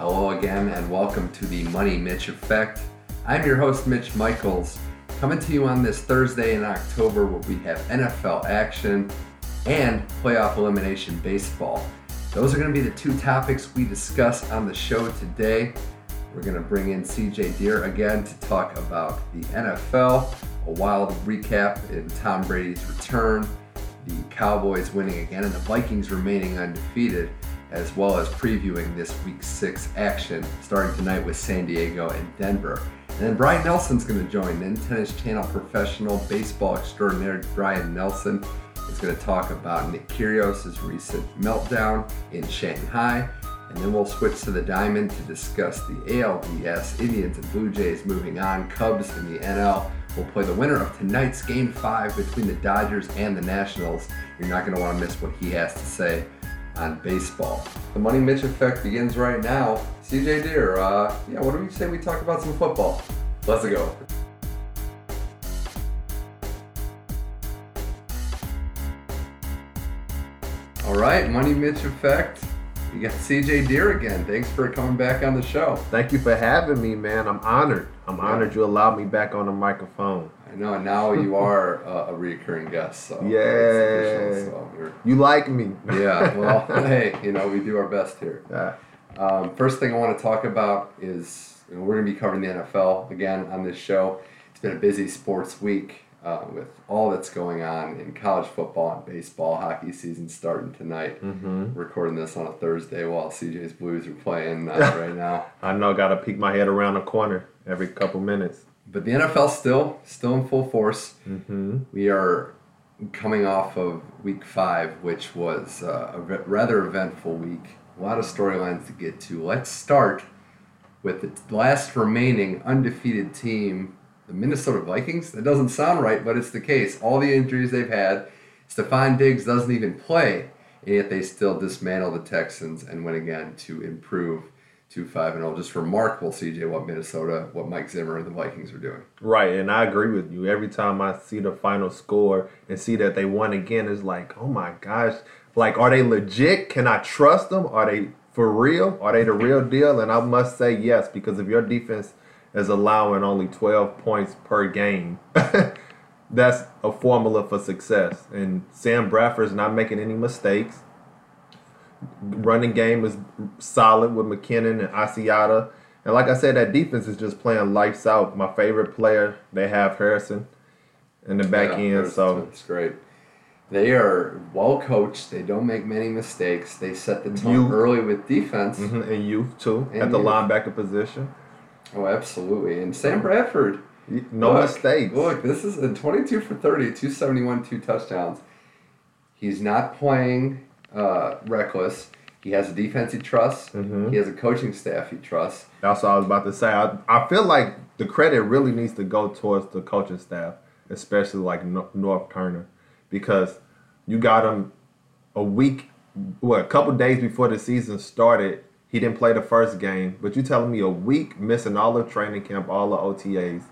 Hello again and welcome to the Money Mitch Effect. I'm your host Mitch Michaels, coming to you on this Thursday in October where we have NFL action and playoff elimination baseball. Those are going to be the two topics we discuss on the show today. We're going to bring in CJ Deere again to talk about the NFL, a wild recap in Tom Brady's return, the Cowboys winning again, and the Vikings remaining undefeated, as well as previewing this Week 6 action starting tonight with San Diego and Denver. And then Brian Nelson's going to join in. Tennis Channel professional baseball extraordinaire Brian Nelson is going to talk about Nick Kyrgios's recent meltdown in Shanghai. And then we'll switch to the diamond to discuss the ALDS, Indians and Blue Jays moving on, Cubs in the NL. We'll play the winner of tonight's Game 5 between the Dodgers and the Nationals. You're not going to want to miss what he has to say on baseball. The Money Mitch Effect begins right now. CJ Deere, what do we say we talk about some football? Let's go. All right, Money Mitch Effect. You got CJ Deere again. Thanks for coming back on the show. Thank you for having me, man. I'm honored you allowed me back on the microphone. I know, and now you are a reoccurring guest. So yeah. So you like me. Yeah, well, hey, we do our best here. Yeah. First thing I want to talk about is we're going to be covering the NFL again on this show. It's been a busy sports week with all that's going on in college football and baseball. Hockey season starting tonight. Mm-hmm. Recording this on a Thursday while CJ's Blues are playing right now. I know, got to peek my head around the corner every couple minutes. But the NFL still in full force. Mm-hmm. We are coming off of Week 5, which was a rather eventful week. A lot of storylines to get to. Let's start with the last remaining undefeated team, the Minnesota Vikings. That doesn't sound right, but it's the case. All the injuries they've had. Stephon Diggs doesn't even play, and yet they still dismantle the Texans and win again to improve 2-5-0. Just remarkable, CJ, what Mike Zimmer and the Vikings are doing. Right, and I agree with you. Every time I see the final score and see that they won again, it's like, oh my gosh. Like, are they legit? Can I trust them? Are they for real? Are they the real deal? And I must say yes, because if your defense is allowing only 12 points per game, that's a formula for success. And Sam Bradford's not making any mistakes. Running game is solid with McKinnon and Asiata. And like I said, that defense is just playing lights out. My favorite player, they have Harrison in the back end. So it's great. They are well coached. They don't make many mistakes. They set the tone early with defense. Mm-hmm, and youth, too, and at the linebacker position. Oh, absolutely. And Sam Bradford. No mistakes. Look, this is a 22 for 30, 271, 2 touchdowns. He's not playing reckless. He has a defense he trusts. Mm-hmm. He has a coaching staff he trusts. That's what I was about to say. I feel like the credit really needs to go towards the coaching staff, especially like Norv Turner, because you got him a couple days before the season started. He didn't play the first game, but you telling me a week missing all of training camp, all of OTAs,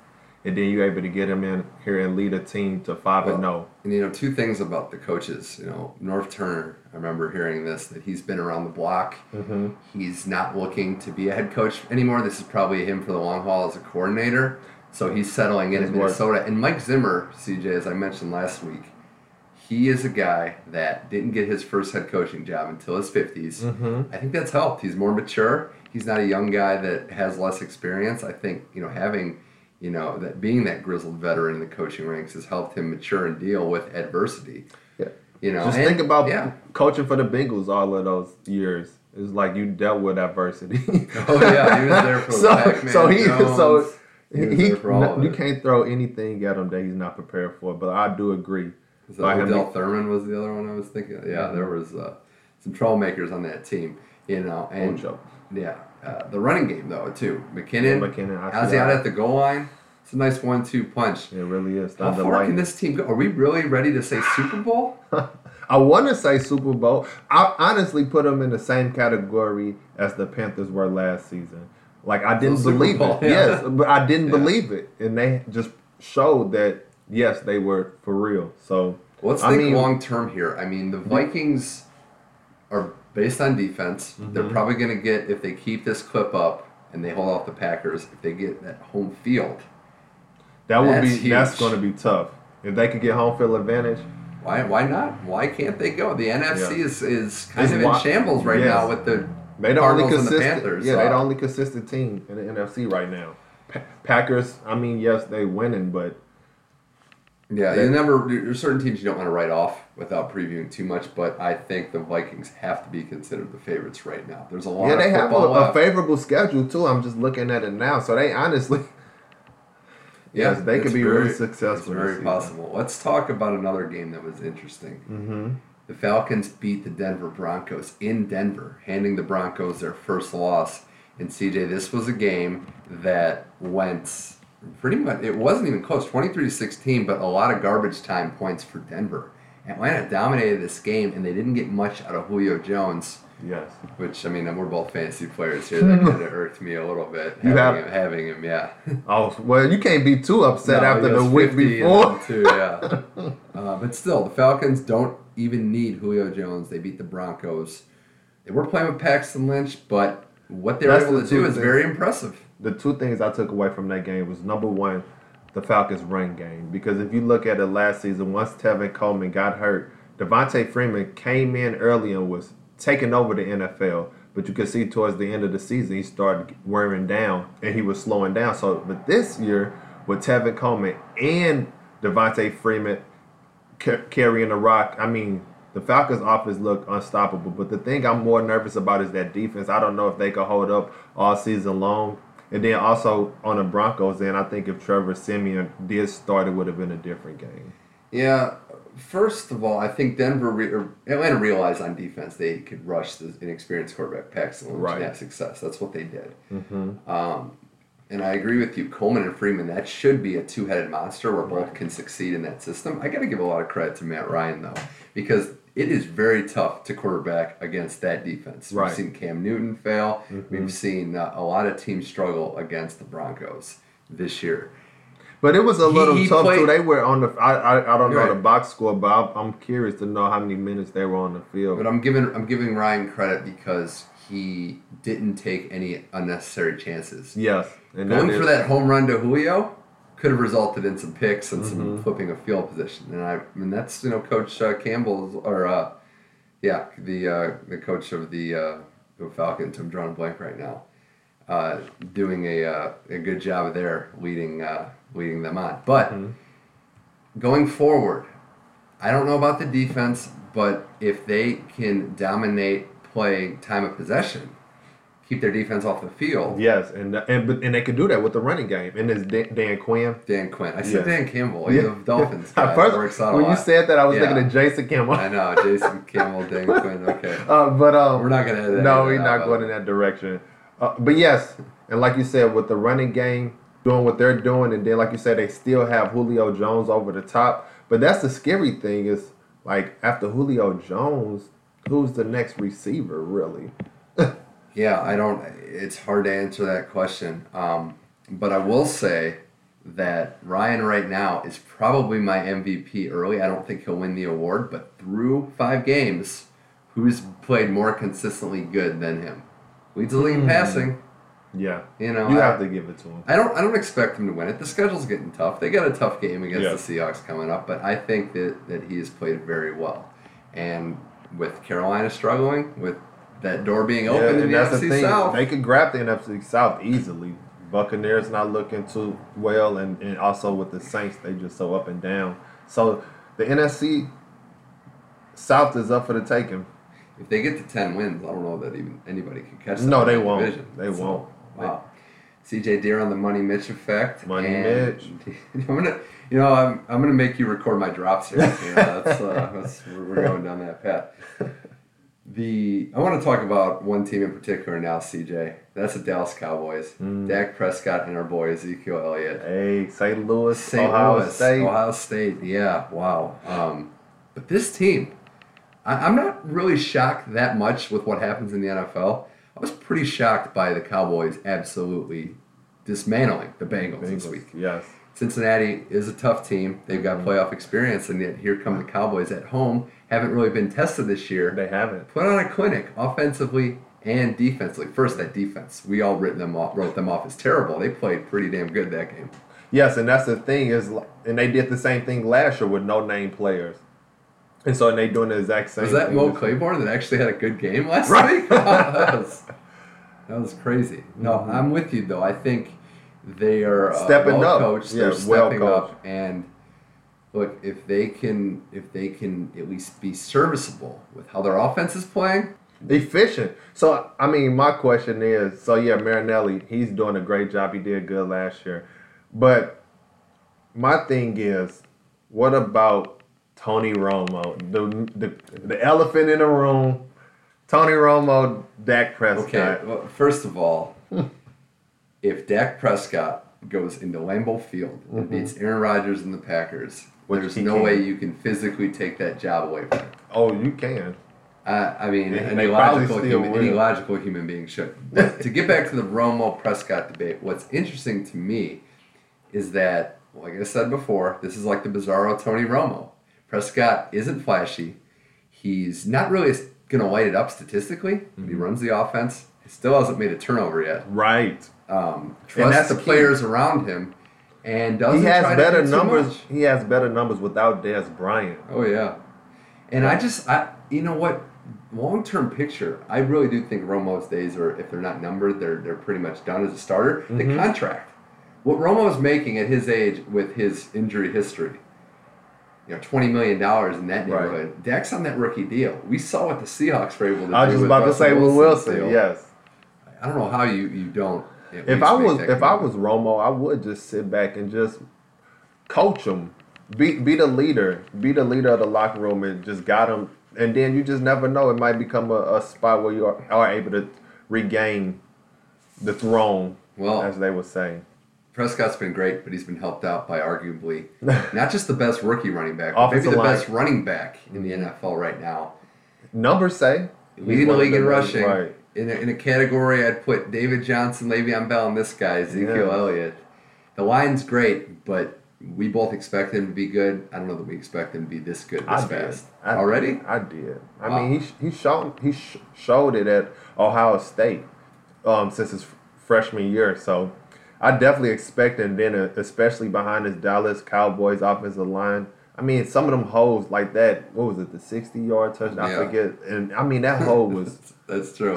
and then you're able to get him in here and lead a team to 5-0. And two things about the coaches. Norv Turner, I remember hearing this, that he's been around the block. Mm-hmm. He's not looking to be a head coach anymore. This is probably him for the long haul as a coordinator. So he's settling in Minnesota. And Mike Zimmer, CJ, as I mentioned last week, he is a guy that didn't get his first head coaching job until his 50s. Mm-hmm. I think that's helped. He's more mature. He's not a young guy that has less experience. I think, having... that being that grizzled veteran in the coaching ranks has helped him mature and deal with adversity. Yeah. Think about coaching for the Bengals all of those years. It's like you dealt with adversity. Oh yeah, he was there for Pac-Man Jones. You can't throw anything at him that he's not prepared for. But I do agree. So Odell Thurman was the other one I was thinking. Yeah, mm-hmm. There was some troublemakers on that team. The running game, though, too. McKinnon, Asiata at the goal line. It's a nice 1-2 punch. It really is. How far can this team go? Are we really ready to say Super Bowl? I want to say Super Bowl. I honestly put them in the same category as the Panthers were last season. Like, I didn't believe it. Yeah. Yes, but I didn't believe it. And they just showed that, yes, they were for real. So let's think long term here. I mean, the Vikings... are based on defense. Mm-hmm. They're probably going to get, if they keep this clip up and they hold off the Packers, if they get that home field, that's huge. That's going to be tough. If they can get home field advantage. Why not? Why can't they go? The NFC is kind of in shambles right now with the Cardinals and the Panthers. Yeah, they're the only consistent team in the NFC right now. Packers, I mean, yes, they winning, but... Yeah, there's certain teams you don't want to write off without previewing too much, but I think the Vikings have to be considered the favorites right now. There's a lot of football left. They have a favorable schedule, too. I'm just looking at it now. So they honestly... Yes, they could be really successful. It's very possible. Let's talk about another game that was interesting. Mm-hmm. The Falcons beat the Denver Broncos in Denver, handing the Broncos their first loss. And CJ, this was a game that went pretty much, it wasn't even close, 23-16, but a lot of garbage time points for Denver. Atlanta dominated this game, and they didn't get much out of Julio Jones. Yes. Which, I mean, we're both fantasy players here. That kind of irked me a little bit. Having him, yeah. Oh, well, you can't be too upset after the week before. Too, yeah. But still, the Falcons don't even need Julio Jones. They beat the Broncos. They were playing with Paxton Lynch, but what they were able to do is very impressive. The two things I took away from that game was, number one, the Falcons' run game. Because if you look at it last season, once Tevin Coleman got hurt, Devontae Freeman came in early and was taking over the NFL, but you could see towards the end of the season he started wearing down and he was slowing down. So, but this year with Tevin Coleman and Devontae Freeman carrying the rock, I mean, the Falcons' offense looked unstoppable. But the thing I'm more nervous about is that defense. I don't know if they can hold up all season long. And then also on the Broncos, then I think if Trevor Siemian did start, it would have been a different game. Yeah. First of all, I think Atlanta realized on defense they could rush the inexperienced quarterback Paxton Lynch and have success. That's what they did. Mm-hmm. And I agree with you, Coleman and Freeman, that should be a two-headed monster where both can succeed in that system. I got to give a lot of credit to Matt Ryan, though, because it is very tough to quarterback against that defense. We've seen Cam Newton fail. Mm-hmm. We've seen a lot of teams struggle against the Broncos this year. But it was a little tough, too. They were on the... I don't know the box score, but I'm curious to know how many minutes they were on the field. But I'm giving Ryan credit because he didn't take any unnecessary chances. Yes. And going for that home run to Julio could have resulted in some picks and some flipping of field position. And I mean, that's, you know, Coach Campbell's... Or, the coach of the Falcons. I'm drawing a blank right now. Doing a good job there leading them on. But going forward, I don't know about the defense, but if they can dominate play time of possession, keep their defense off the field. Yes, and they can do that with the running game. And it's Dan Quinn. Dan Quinn. I said Dan Campbell. He's a Dolphins guy. First, when you said that, I was thinking of Jason Campbell. I know, Jason Campbell, Dan Quinn. Okay. But we're not going to edit that. No, we're not going in that direction. But yes, and like you said, with the running game, doing what they're doing, and then, like you said, they still have Julio Jones over the top. But that's the scary thing is, like, after Julio Jones, who's the next receiver, really? Yeah, it's hard to answer that question. But I will say that Ryan right now is probably my MVP early. I don't think he'll win the award, but through 5 games, who's played more consistently good than him? Leads the league in passing. Yeah, you know, you have to give it to him. I don't expect him to win it. The schedule's getting tough. They got a tough game against the Seahawks coming up, but I think that he has played very well. And with Carolina struggling, with that door being open in the NFC South, they could grab the NFC South easily. Buccaneers not looking too well, and also with the Saints, they just so up and down. So the NFC South is up for the taking. If they get to 10 wins, I don't know that even anybody can catch them. No, they won't. Division. They won't. Wow. CJ Deere on the Money Mitch Effect. Mitch. I'm gonna make you record my drops here. You know, we're going down that path. I want to talk about one team in particular now, CJ. That's the Dallas Cowboys. Dak Prescott and our boy Ezekiel Elliott. Hey, Ohio State. Yeah. Wow. But this team, I'm not really shocked that much with what happens in the NFL. I was pretty shocked by the Cowboys absolutely dismantling the Bengals this week. Yes. Cincinnati is a tough team. They've got playoff experience, and yet here come the Cowboys at home. Haven't really been tested this year. They haven't. Put on a clinic offensively and defensively. First, that defense. We all wrote them off as terrible. They played pretty damn good that game. Yes, and that's the thing is, and they did the same thing last year with no-name players. And so they're doing the exact same thing. Was that Mo Claiborne that actually had a good game last week? That was crazy. No, I'm with you, though. I think they are well-coached. They're stepping up. And look, if they can at least be serviceable with how their offense is playing. Efficient. So, I mean, my question is, Marinelli, he's doing a great job. He did good last year. But my thing is, what about Tony Romo? The elephant in the room, Tony Romo, Dak Prescott. Okay, well, first of all, if Dak Prescott goes into Lambeau Field and beats Aaron Rodgers and the Packers, there's no way you can physically take that job away from him. Oh, you can. I mean, any logical human being should. To get back to the Romo-Prescott debate, what's interesting to me is that, like I said before, this is like the bizarro Tony Romo. Prescott isn't flashy. He's not really going to light it up statistically. He runs the offense. He still hasn't made a turnover yet. Right. Trusts the players around him, and He has better numbers without Dez Bryant. Oh yeah. And long-term picture, I really do think Romo's days are, if they're not numbered, they're pretty much done as a starter. The contract. What Romo's making at his age with his injury history, $20 million in that neighborhood. Right. Dak's on that rookie deal. We saw what the Seahawks were able to do. I was just about to say with Wilson, yes. I don't know how you don't. If I was Romo, I would just sit back and just coach him. Be the leader. Be the leader of the locker room and just guide him. And then you just never know. It might become a spot where you are able to regain the throne, as they would say. Prescott's been great, but he's been helped out by arguably not just the best rookie running back, but maybe the best running back in the NFL right now. Numbers say. Leading the league in rushing. Right. In a category, I'd put David Johnson, Le'Veon Bell, and this guy, Ezekiel Elliott. The line's great, but we both expect him to be good. I don't know that we expect him to be this good this fast. I did. I mean, he showed it at Ohio State since his freshman year, so I definitely expect, and then especially behind this Dallas Cowboys offensive line. I mean, some of them holds like that, what was it, the 60-yard touchdown? Yeah. I forget. And, I mean, that hole was... That's true.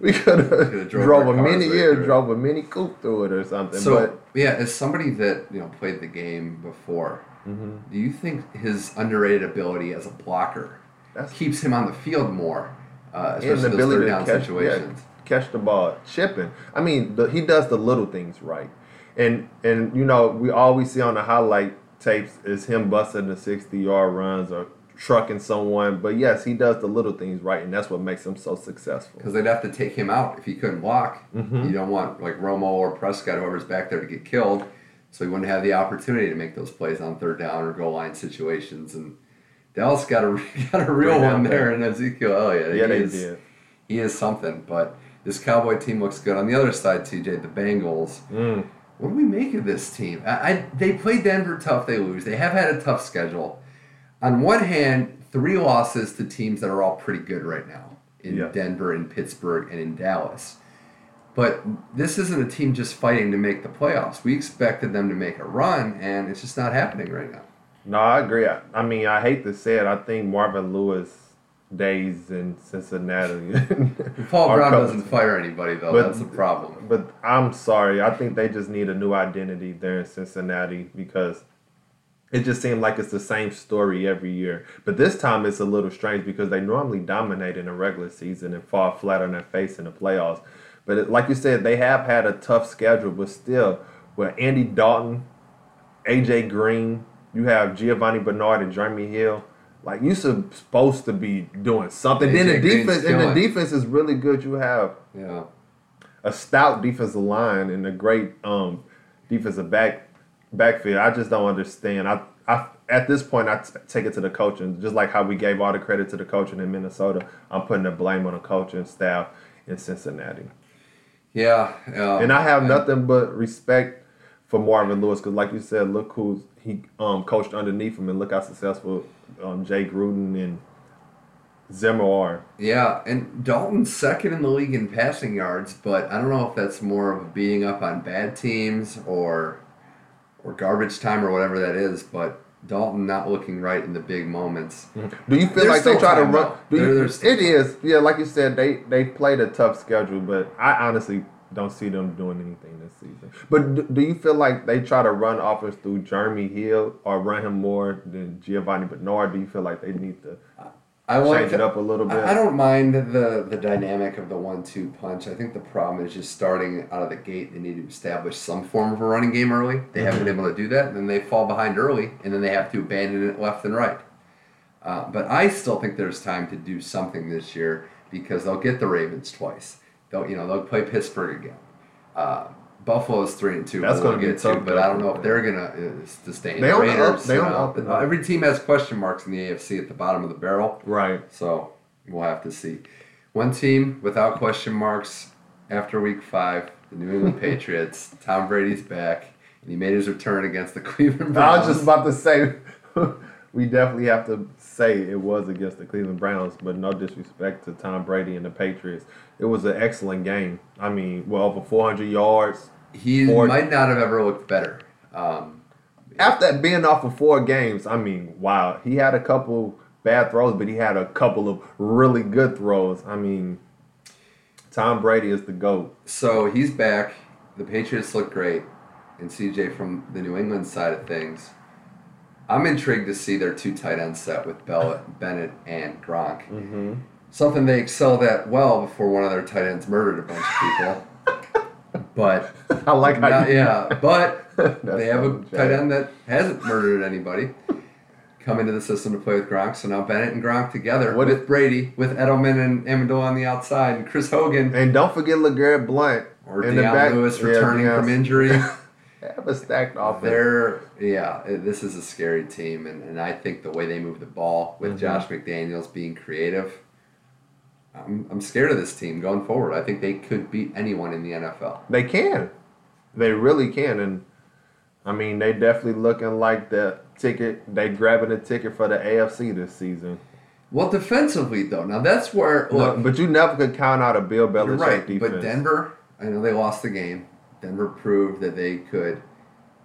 We could have drove a Mini Coupe through it or something. So, as somebody that played the game before, do you think his underrated ability as a blocker keeps him on the field more, especially in those third-down situations? Yeah. Catch the ball, chipping. I mean, he does the little things right, and we always see on the highlight tapes is him busting the 60-yard runs or trucking someone. But yes, he does the little things right, and that's what makes him so successful. Because they'd have to take him out if he couldn't block. You don't want like Romo or Prescott, whoever's back there, to get killed, so he wouldn't have the opportunity to make those plays on third down or goal line situations. And Dallas got a real one there in Ezekiel Elliott. Yeah, they did. He is something, but. This Cowboy team looks good. On the other side, TJ, the Bengals. What do we make of this team? They play Denver tough, they lose. They have had a tough schedule. On one hand, 3 losses to teams that are all pretty good right now in Denver, in Pittsburgh, and in Dallas. But this isn't a team just fighting to make the playoffs. We expected them to make a run, and it's just not happening right now. No, I agree. I mean, I hate to say it. I think Marvin Lewis days in Cincinnati. Paul Brown doesn't fire anybody, though. That's the problem. But I'm sorry. I think they just need a new identity there in Cincinnati because it just seemed like it's the same story every year. But this time it's a little strange because they normally dominate in the regular season and fall flat on their face in the playoffs. But like you said, they have had a tough schedule, but still, with Andy Dalton, A.J. Green, you have Giovanni Bernard and Jeremy Hill. Like, you're supposed to be doing something. AJ then the defense is really good. You have a stout defensive line and a great defensive backfield. I just don't understand. I at this point, I take it to the coaching. Just like how we gave all the credit to the coaching in Minnesota, I'm putting the blame on the coaching staff in Cincinnati. Yeah. And I have nothing but respect for Marvin Lewis, because like you said, look who he coached underneath him, and look how successful Jay Gruden and Zimmer are. Yeah, and Dalton's second in the league in passing yards, but I don't know if that's more of a beating up on bad teams or garbage time or whatever that is, but Dalton not looking right in the big moments. Do you feel like they try to run? It is. Yeah, like you said, they played a tough schedule, but I honestly don't see them doing anything this season. But do you feel like they try to run offense through Jeremy Hill or run him more than Giovanni Bernard? Do you feel like they need to change it up a little bit? I don't mind the dynamic of the 1-2 punch. I think the problem is just starting out of the gate. They need to establish some form of a running game early. They haven't been able to do that. And then they fall behind early, and then they have to abandon it left and right. But I still think there's time to do something this year because they'll get the Ravens twice. They'll play Pittsburgh again. Buffalo's 3-2. That's going to get tough, but I don't know if they're going to stay in. They don't Raiders, every team has question marks in the AFC at the bottom of the barrel. Right. So we'll have to see. One team without question marks after Week 5, the New England Patriots. Tom Brady's back, and he made his return against the Cleveland Browns. I was just about to say, we definitely have to say it was against the Cleveland Browns, but no disrespect to Tom Brady and the Patriots. It was an excellent game. I mean, well over 400 yards. He might not have ever looked better. After being off of 4 games, I mean, wow. He had a couple bad throws, but he had a couple of really good throws. I mean, Tom Brady is the GOAT. So he's back. The Patriots look great. And CJ, from the New England side of things, I'm intrigued to see their 2 tight end set with Bennett and Gronk. Mm-hmm. Something they excelled at well before one of their tight ends murdered a bunch of people. But I like how not, yeah, but they have a tight end that hasn't murdered anybody come into the system to play with Gronk. So now Bennett and Gronk together with Brady, with Edelman and Amendola on the outside, and Chris Hogan. And don't forget LeGarrette Blount. Or Dan Lewis returning from injury. They have a stacked offense. This is a scary team, and I think the way they move the ball with Josh McDaniels being creative, I'm scared of this team going forward. I think they could beat anyone in the NFL. They can. They really can. And, I mean, they definitely looking like the ticket. They grabbing a ticket for the AFC this season. Well, defensively, though. Now, that's where but you never could count out a Bill Belichick defense. But Denver, I know they lost the game. Denver proved that they could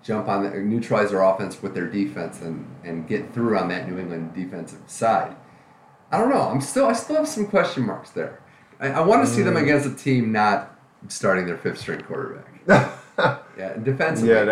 jump on neutralize their offense with their defense and get through on that New England defensive side. I don't know. I still have some question marks there. I want to see them against a team not starting their 5th-string quarterback. Yeah, defensively. Yeah,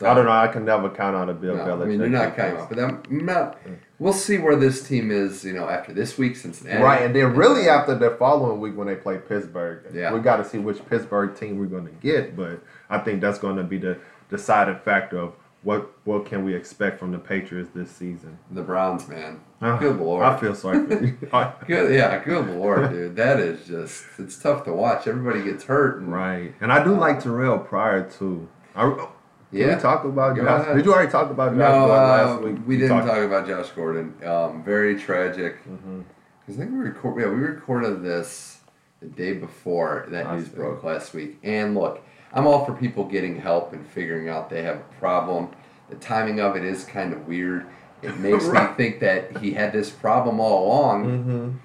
I don't know. I can never count on a Bill Belichick. I mean, you're not counting on, but we'll see where this team is, after this week, Cincinnati. Right, and then really after the following week when they play Pittsburgh. Yeah. We got to see which Pittsburgh team we're going to get, but I think that's going to be the deciding factor of what can we expect from the Patriots this season. The Browns, man. Good Lord. I feel sorry for you. Good Lord, dude. That is just, it's tough to watch. Everybody gets hurt. Right. And I do like Terrell Pryor, too. Did we talk about Josh? Did you already talk about Josh Gordon last week? We didn't talk about Josh Gordon. Very tragic. Mm-hmm. I think we recorded this the day before that news broke last week. And look, I'm all for people getting help and figuring out they have a problem. The timing of it is kind of weird. It makes me think that he had this problem all along. Mm-hmm.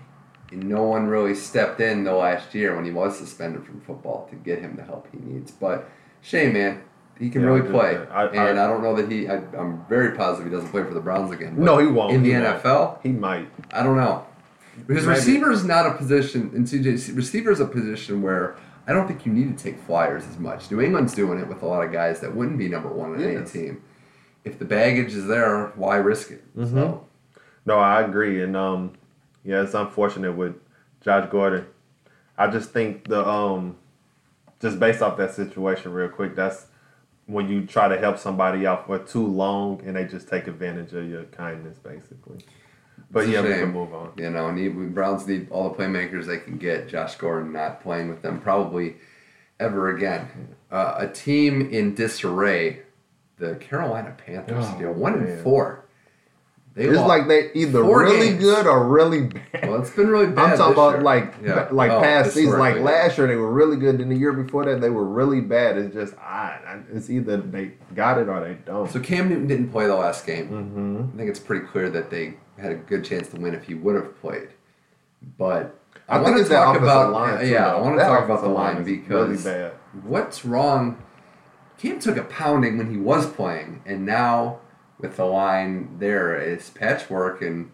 And no one really stepped in the last year when he was suspended from football to get him the help he needs. But shame, man. He can really play, and I don't know that he. I'm very positive he doesn't play for the Browns again. No, he won't. In the NFL, he might. I don't know. Because receiver is not a position, and CJ, receiver is a position where I don't think you need to take flyers as much. New England's doing it with a lot of guys that wouldn't be number 1 on any team. If the baggage is there, why risk it? Mm-hmm. So. No, I agree, and it's unfortunate with Josh Gordon. I just think the just based off that situation, real quick, that's. When you try to help somebody out for too long and they just take advantage of your kindness, basically. But it's we can move on. Browns need all the playmakers they can get. Josh Gordon not playing with them probably ever again. A team in disarray, the Carolina Panthers. 1-4. It's like they either really games. Good or really bad. Well, it's been really bad. I'm talking about year. Past seasons. Like last year, they were really good. And the year before that, they were really bad. It's just it's either they got it or they don't. So Cam Newton didn't play the last game. Mm-hmm. I think it's pretty clear that they had a good chance to win if he would have played. But I want to talk about line. Yeah, I want to talk about the line because really bad. What's wrong? Cam took a pounding when he was playing, and now. With the line there, it's patchwork and...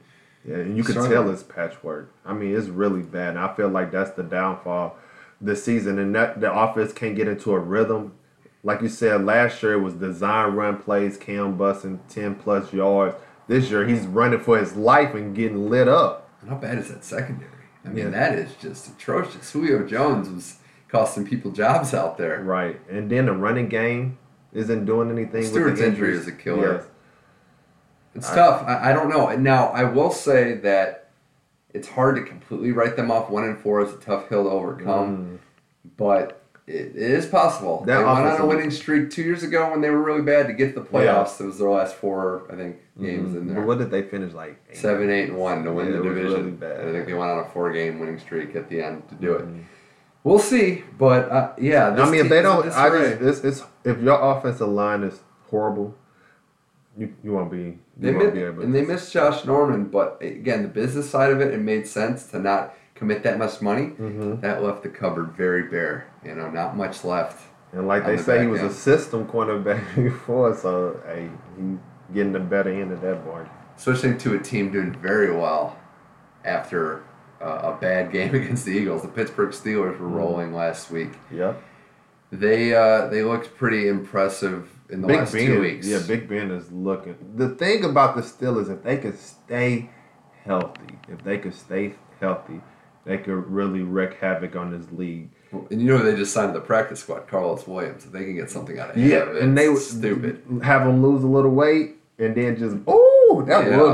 Yeah, and you can tell it's patchwork. I mean, it's really bad. And I feel like that's the downfall this season. And that the offense can't get into a rhythm. Like you said, last year it was design run plays, Cam busting 10-plus yards. This year he's running for his life and getting lit up. And how bad is that secondary? I mean, that is just atrocious. Julio Jones was costing people jobs out there. Right. And then the running game isn't doing anything Stewart's with the injury is a killer. Yes. It's tough. I don't know. Now, I will say that it's hard to completely write them off. 1-4 is a tough hill to overcome, but it is possible. They went on a winning streak 2 years ago when they were really bad to get to the playoffs. Yeah. It was their last four, I think, games in there. But what did they finish like? 7-8-1 to win the division. Really bad. And I think they went on a four-game winning streak at the end to do it. We'll see, but yeah. I mean, if they don't, if your offensive line is horrible. You won't be. They missed Josh Norman, but again, the business side of it, it made sense to not commit that much money. Mm-hmm. That left the cupboard very bare. You know, not much left. And like they say, he was a system cornerback before, so hey, he's getting the better end of that board. Switching to a team doing very well after a bad game against the Eagles. The Pittsburgh Steelers were rolling last week. Yep. They looked pretty impressive. In the last 2 weeks. Yeah, Big Ben is looking. The thing about the Steelers, if they could stay healthy, they could really wreak havoc on this league. Well, and you know they just signed the practice squad, Carlos Williams. If they can get something out of him, and they would stupid. Have them lose a little weight and then just, would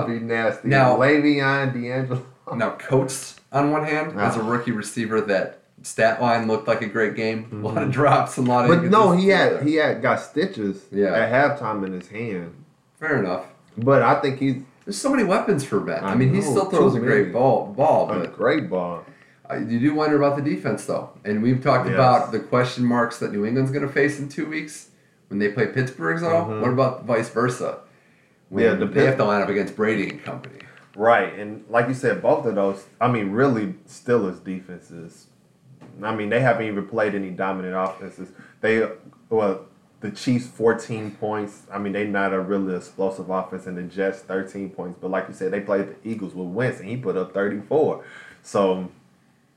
be nasty. Now, Le'Veon, D'Angelo. Now, Coates, on one hand, as a rookie receiver that... Stat line looked like a great game. Mm-hmm. A lot of drops, and a lot of. But no, he got stitches at halftime in his hand. Fair enough. But I think there's so many weapons for Ben. I mean, he still throws a great ball. A great ball. You do wonder about the defense, though, and we've talked about the question marks that New England's going to face in 2 weeks when they play Pittsburgh. So, what about vice versa? When they have to line up against Brady and company. Right, and like you said, both of those. I mean, really, Steelers defenses. I mean, they haven't even played any dominant offenses. The Chiefs, 14 points. I mean, they're not a really explosive offense. And the Jets, 13 points. But like you said, they played the Eagles with Wentz, and he put up 34. So,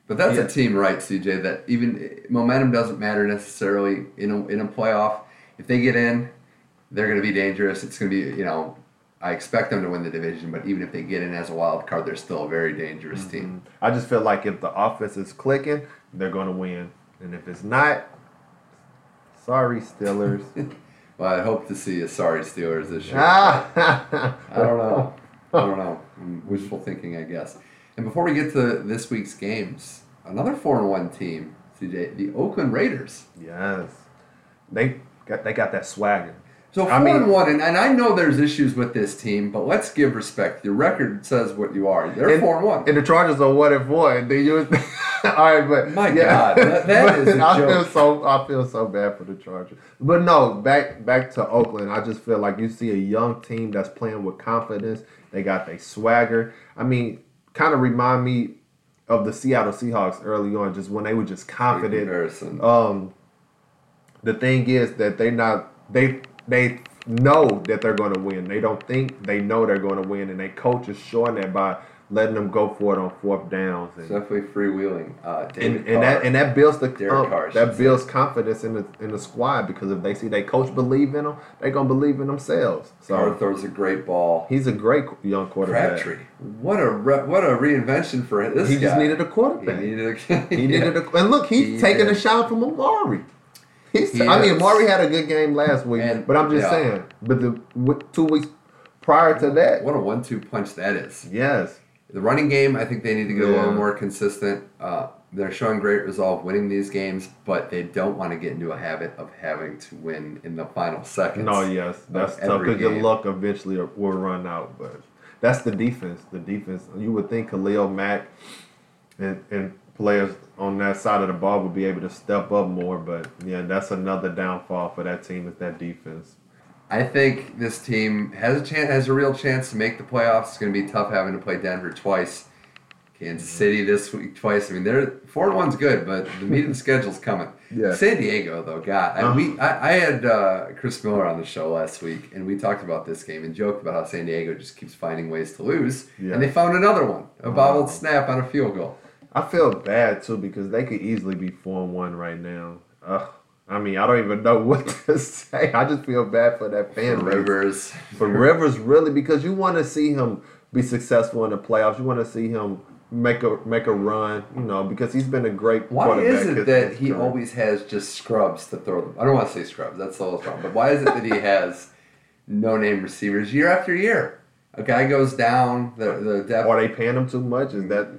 but that's a team, right, CJ, that even momentum doesn't matter necessarily in a playoff. If they get in, they're going to be dangerous. It's going to be, I expect them to win the division, but even if they get in as a wild card, they're still a very dangerous team. I just feel like if the offense is clicking, they're going to win. And if it's not, sorry, Steelers. Well, I hope to see a sorry Steelers this year. I don't know. I'm wishful thinking, I guess. And before we get to this week's games, another 4-1 team, CJ, the Oakland Raiders. Yes. They got that swagger. So 4-1, and I know there's issues with this team, but let's give respect. Your record says what you are. They're 4-1, and the Chargers are 1-4. And they use all right, but my God, that is a joke. I feel so bad for the Chargers, but no, back to Oakland. I just feel like you see a young team that's playing with confidence. They got their swagger. I mean, kind of remind me of the Seattle Seahawks early on, just when they were just confident. Comparison. The thing is that they know that they're going to win. They don't think. They know they're going to win, and their coach is showing that by letting them go for it on fourth downs. It's definitely freewheeling. That builds confidence in the squad, because if they see their coach believe in them, they're going to believe in themselves. So Arthur's a great ball. He's a great young quarterback. Crabtree. What a reinvention for this guy. He just needed a quarterback. And look, he's taking a shot from Amari. Amari had a good game last week, but I'm just saying. But 2 weeks prior to that, what a 1-2 punch that is. Yes, the running game. I think they need to get a little more consistent. They're showing great resolve, winning these games, but they don't want to get into a habit of having to win in the final seconds. No, yes, that's tough. Because your luck eventually will run out, but. That's the defense. The defense. You would think Khalil Mack and players on that side of the ball would be able to step up more, but yeah, that's another downfall for that team is that defense. I think this team has a real chance to make the playoffs. It's going to be tough having to play Denver twice, Kansas City this week twice. I mean, they're 4-1's good, but the meat of the schedule's coming. Yeah. San Diego, though, God, I had Chris Miller on the show last week, and we talked about this game and joked about how San Diego just keeps finding ways to lose, and they found another one, a bobbled snap on a field goal. I feel bad too because they could easily be 4-1 right now. Ugh. I mean, I don't even know what to say. I just feel bad for that fan base. Rivers. For Rivers, really, because you want to see him be successful in the playoffs. You want to see him make a run, you know, because he's been a great quarterback. Why is it that he always has just scrubs to throw them? I don't want to say scrubs. That's the whole problem. But why is it that he has no-name receivers year after year? A guy goes down. The depth. Are they paying him too much? That's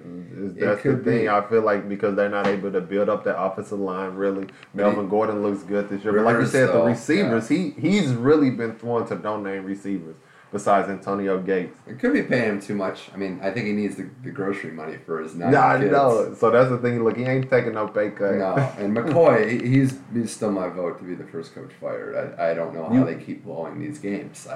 the thing. I feel like because they're not able to build up that offensive line, really. Melvin Gordon looks good this year. But like you said, the receivers, he's really been thrown to no-name receivers besides Antonio Gates. It could be paying him too much. I mean, I think he needs the grocery money for his kids. I know. So that's the thing. Look, he ain't taking no pay cut. No. And McCoy, he's still my vote to be the first coach fired. I don't know how they keep blowing these games.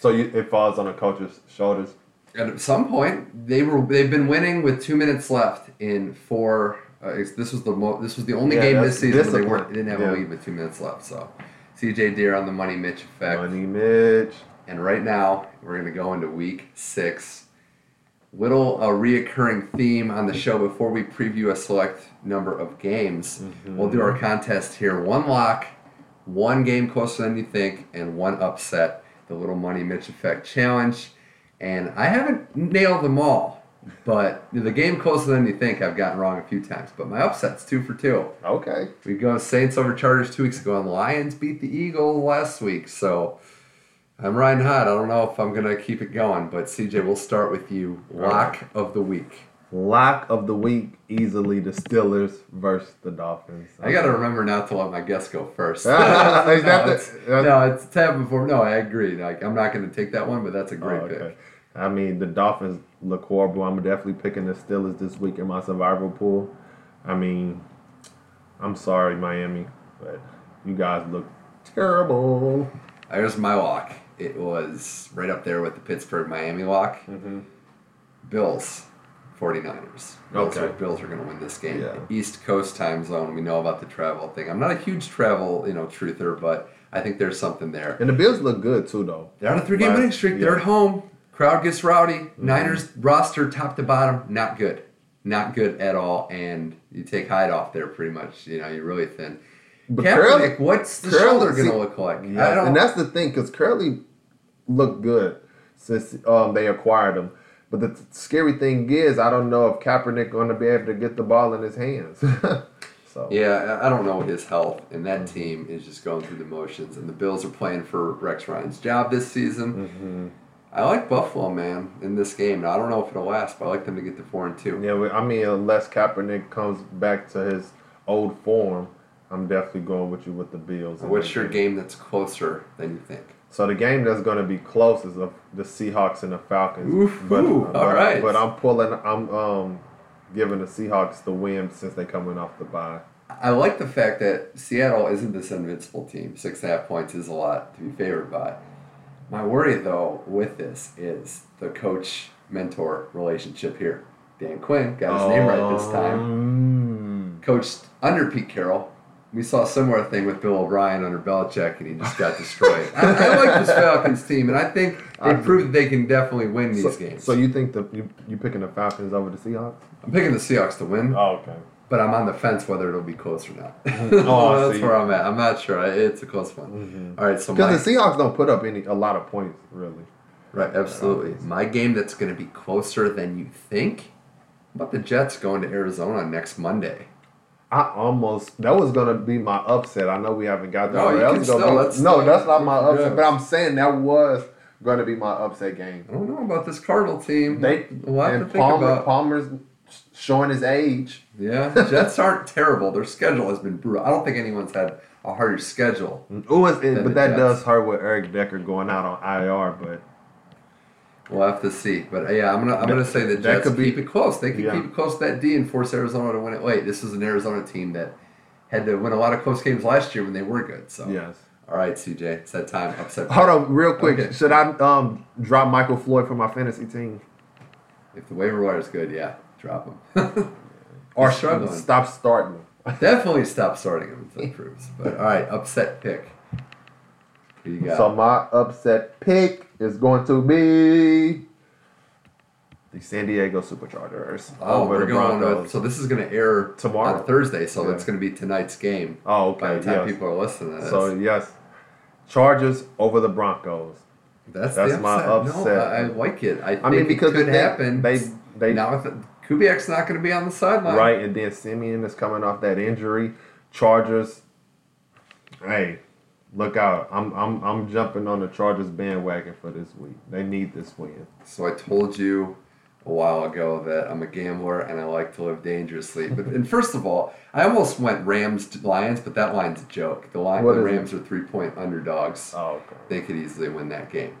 So it falls on a coach's shoulders. At some point, they've been winning with 2 minutes left in four. This was the only game this season where they didn't have a lead with 2 minutes left. So, CJ Deere on the Money Mitch Effect. Money Mitch. And right now, we're going to go into week 6. Little reoccurring theme on the show before we preview a select number of games. Mm-hmm. We'll do our contest here. One lock, one game closer than you think, and one upset. The little Money Mitch Effect challenge. And I haven't nailed them all, but the game closer than you think I've gotten wrong a few times. But my upset's 2 for 2. Okay. We go Saints over Chargers 2 weeks ago, and Lions beat the Eagles last week. So I'm riding hot. I don't know if I'm going to keep it going, but CJ, we'll start with you. Lock of the week. Lock of the week, easily the Steelers versus the Dolphins. I got to remember not to let my guest go first. It's happened before. No, I agree. I'm not going to take that one, but that's a great pick. I mean, the Dolphins look horrible. I'm definitely picking the Steelers this week in my survival pool. I mean, I'm sorry, Miami, but you guys look terrible. Here's my lock. It was right up there with the Pittsburgh-Miami lock. Mm-hmm. Bills. 49ers. Bills are going to win this game. Yeah. East Coast time zone. We know about the travel thing. I'm not a huge travel, truther, but I think there's something there. And the Bills look good too, though. They're on a 3-game winning streak. Yeah. They're at home. Crowd gets rowdy. Mm-hmm. Niners roster top to bottom, not good. Not good at all. And you take Hyde off there pretty much. You're really thin. But Kaepernick, what's the shoulder going to look like? Yeah. And that's the thing, because Curley looked good since they acquired him. But the scary thing is, I don't know if Kaepernick going to be able to get the ball in his hands. Yeah, I don't know his health, and that team is just going through the motions. And the Bills are playing for Rex Ryan's job this season. Mm-hmm. I like Buffalo, man, in this game. Now, I don't know if it'll last, but I like them to get to 4-2. Yeah, I mean, unless Kaepernick comes back to his old form, I'm definitely going with you with the Bills. What's your game that's closer than you think? So the game that's going to be close is the Seahawks and the Falcons. All right. But I'm giving the Seahawks the win since they're coming off the bye. I like the fact that Seattle isn't this invincible team. 6.5 points is a lot to be favored by. My worry, though, with this is the coach-mentor relationship here. Dan Quinn got his name right this time. Coached under Pete Carroll. We saw a similar thing with Bill O'Brien under Belichick, and he just got destroyed. I like this Falcons team, and I think they proved that they can definitely win these games. So you think you picking the Falcons over the Seahawks? I'm picking the Seahawks to win. Oh, okay. But I'm on the fence whether it'll be close or not. That's where I'm at. I'm not sure. It's a close one. Mm-hmm. All right, so because the Seahawks don't put up a lot of points, really. Right, absolutely. My game that's going to be closer than you think. How about the Jets going to Arizona next Monday? That was going to be my upset. I know we haven't got that. That's not my upset. But I'm saying that was going to be my upset game. I don't know about this Cardinal team. Palmer's showing his age. Yeah, Jets aren't terrible. Their schedule has been brutal. I don't think anyone's had a harder schedule. But that does hurt with Eric Decker going out on IR, but... We'll have to see, but yeah, I'm gonna say the Jets could keep it close. They can keep it close to that D and force Arizona to win it late. This is an Arizona team that had to win a lot of close games last year when they were good. So yes. All right, CJ, it's that time. Upset. Hold on, real quick. Okay. Should I drop Michael Floyd for my fantasy team? If the waiver wire is good, yeah, drop him. Or stop starting him. Definitely stop starting him until it proves. But all right, upset pick. Who you got? So my upset pick is going to be the San Diego Superchargers. Oh, we're going to. So this is going to air tomorrow on Thursday. So that's going to be tonight's game. Oh, okay. By the time people are listening to this. So yes, Chargers over the Broncos. That's my upset. No, I like it. I mean, because it could happen. They now if it, Kubiak's not going to be on the sideline, right? And then Simeon is coming off that injury. Chargers. Hey. Look out. I'm jumping on the Chargers bandwagon for this week. They need this win. So I told you a while ago that I'm a gambler and I like to live dangerously. But and first of all, I almost went Rams to Lions, but that line's a joke. The Rams are 3-point underdogs. Oh, okay. They could easily win that game.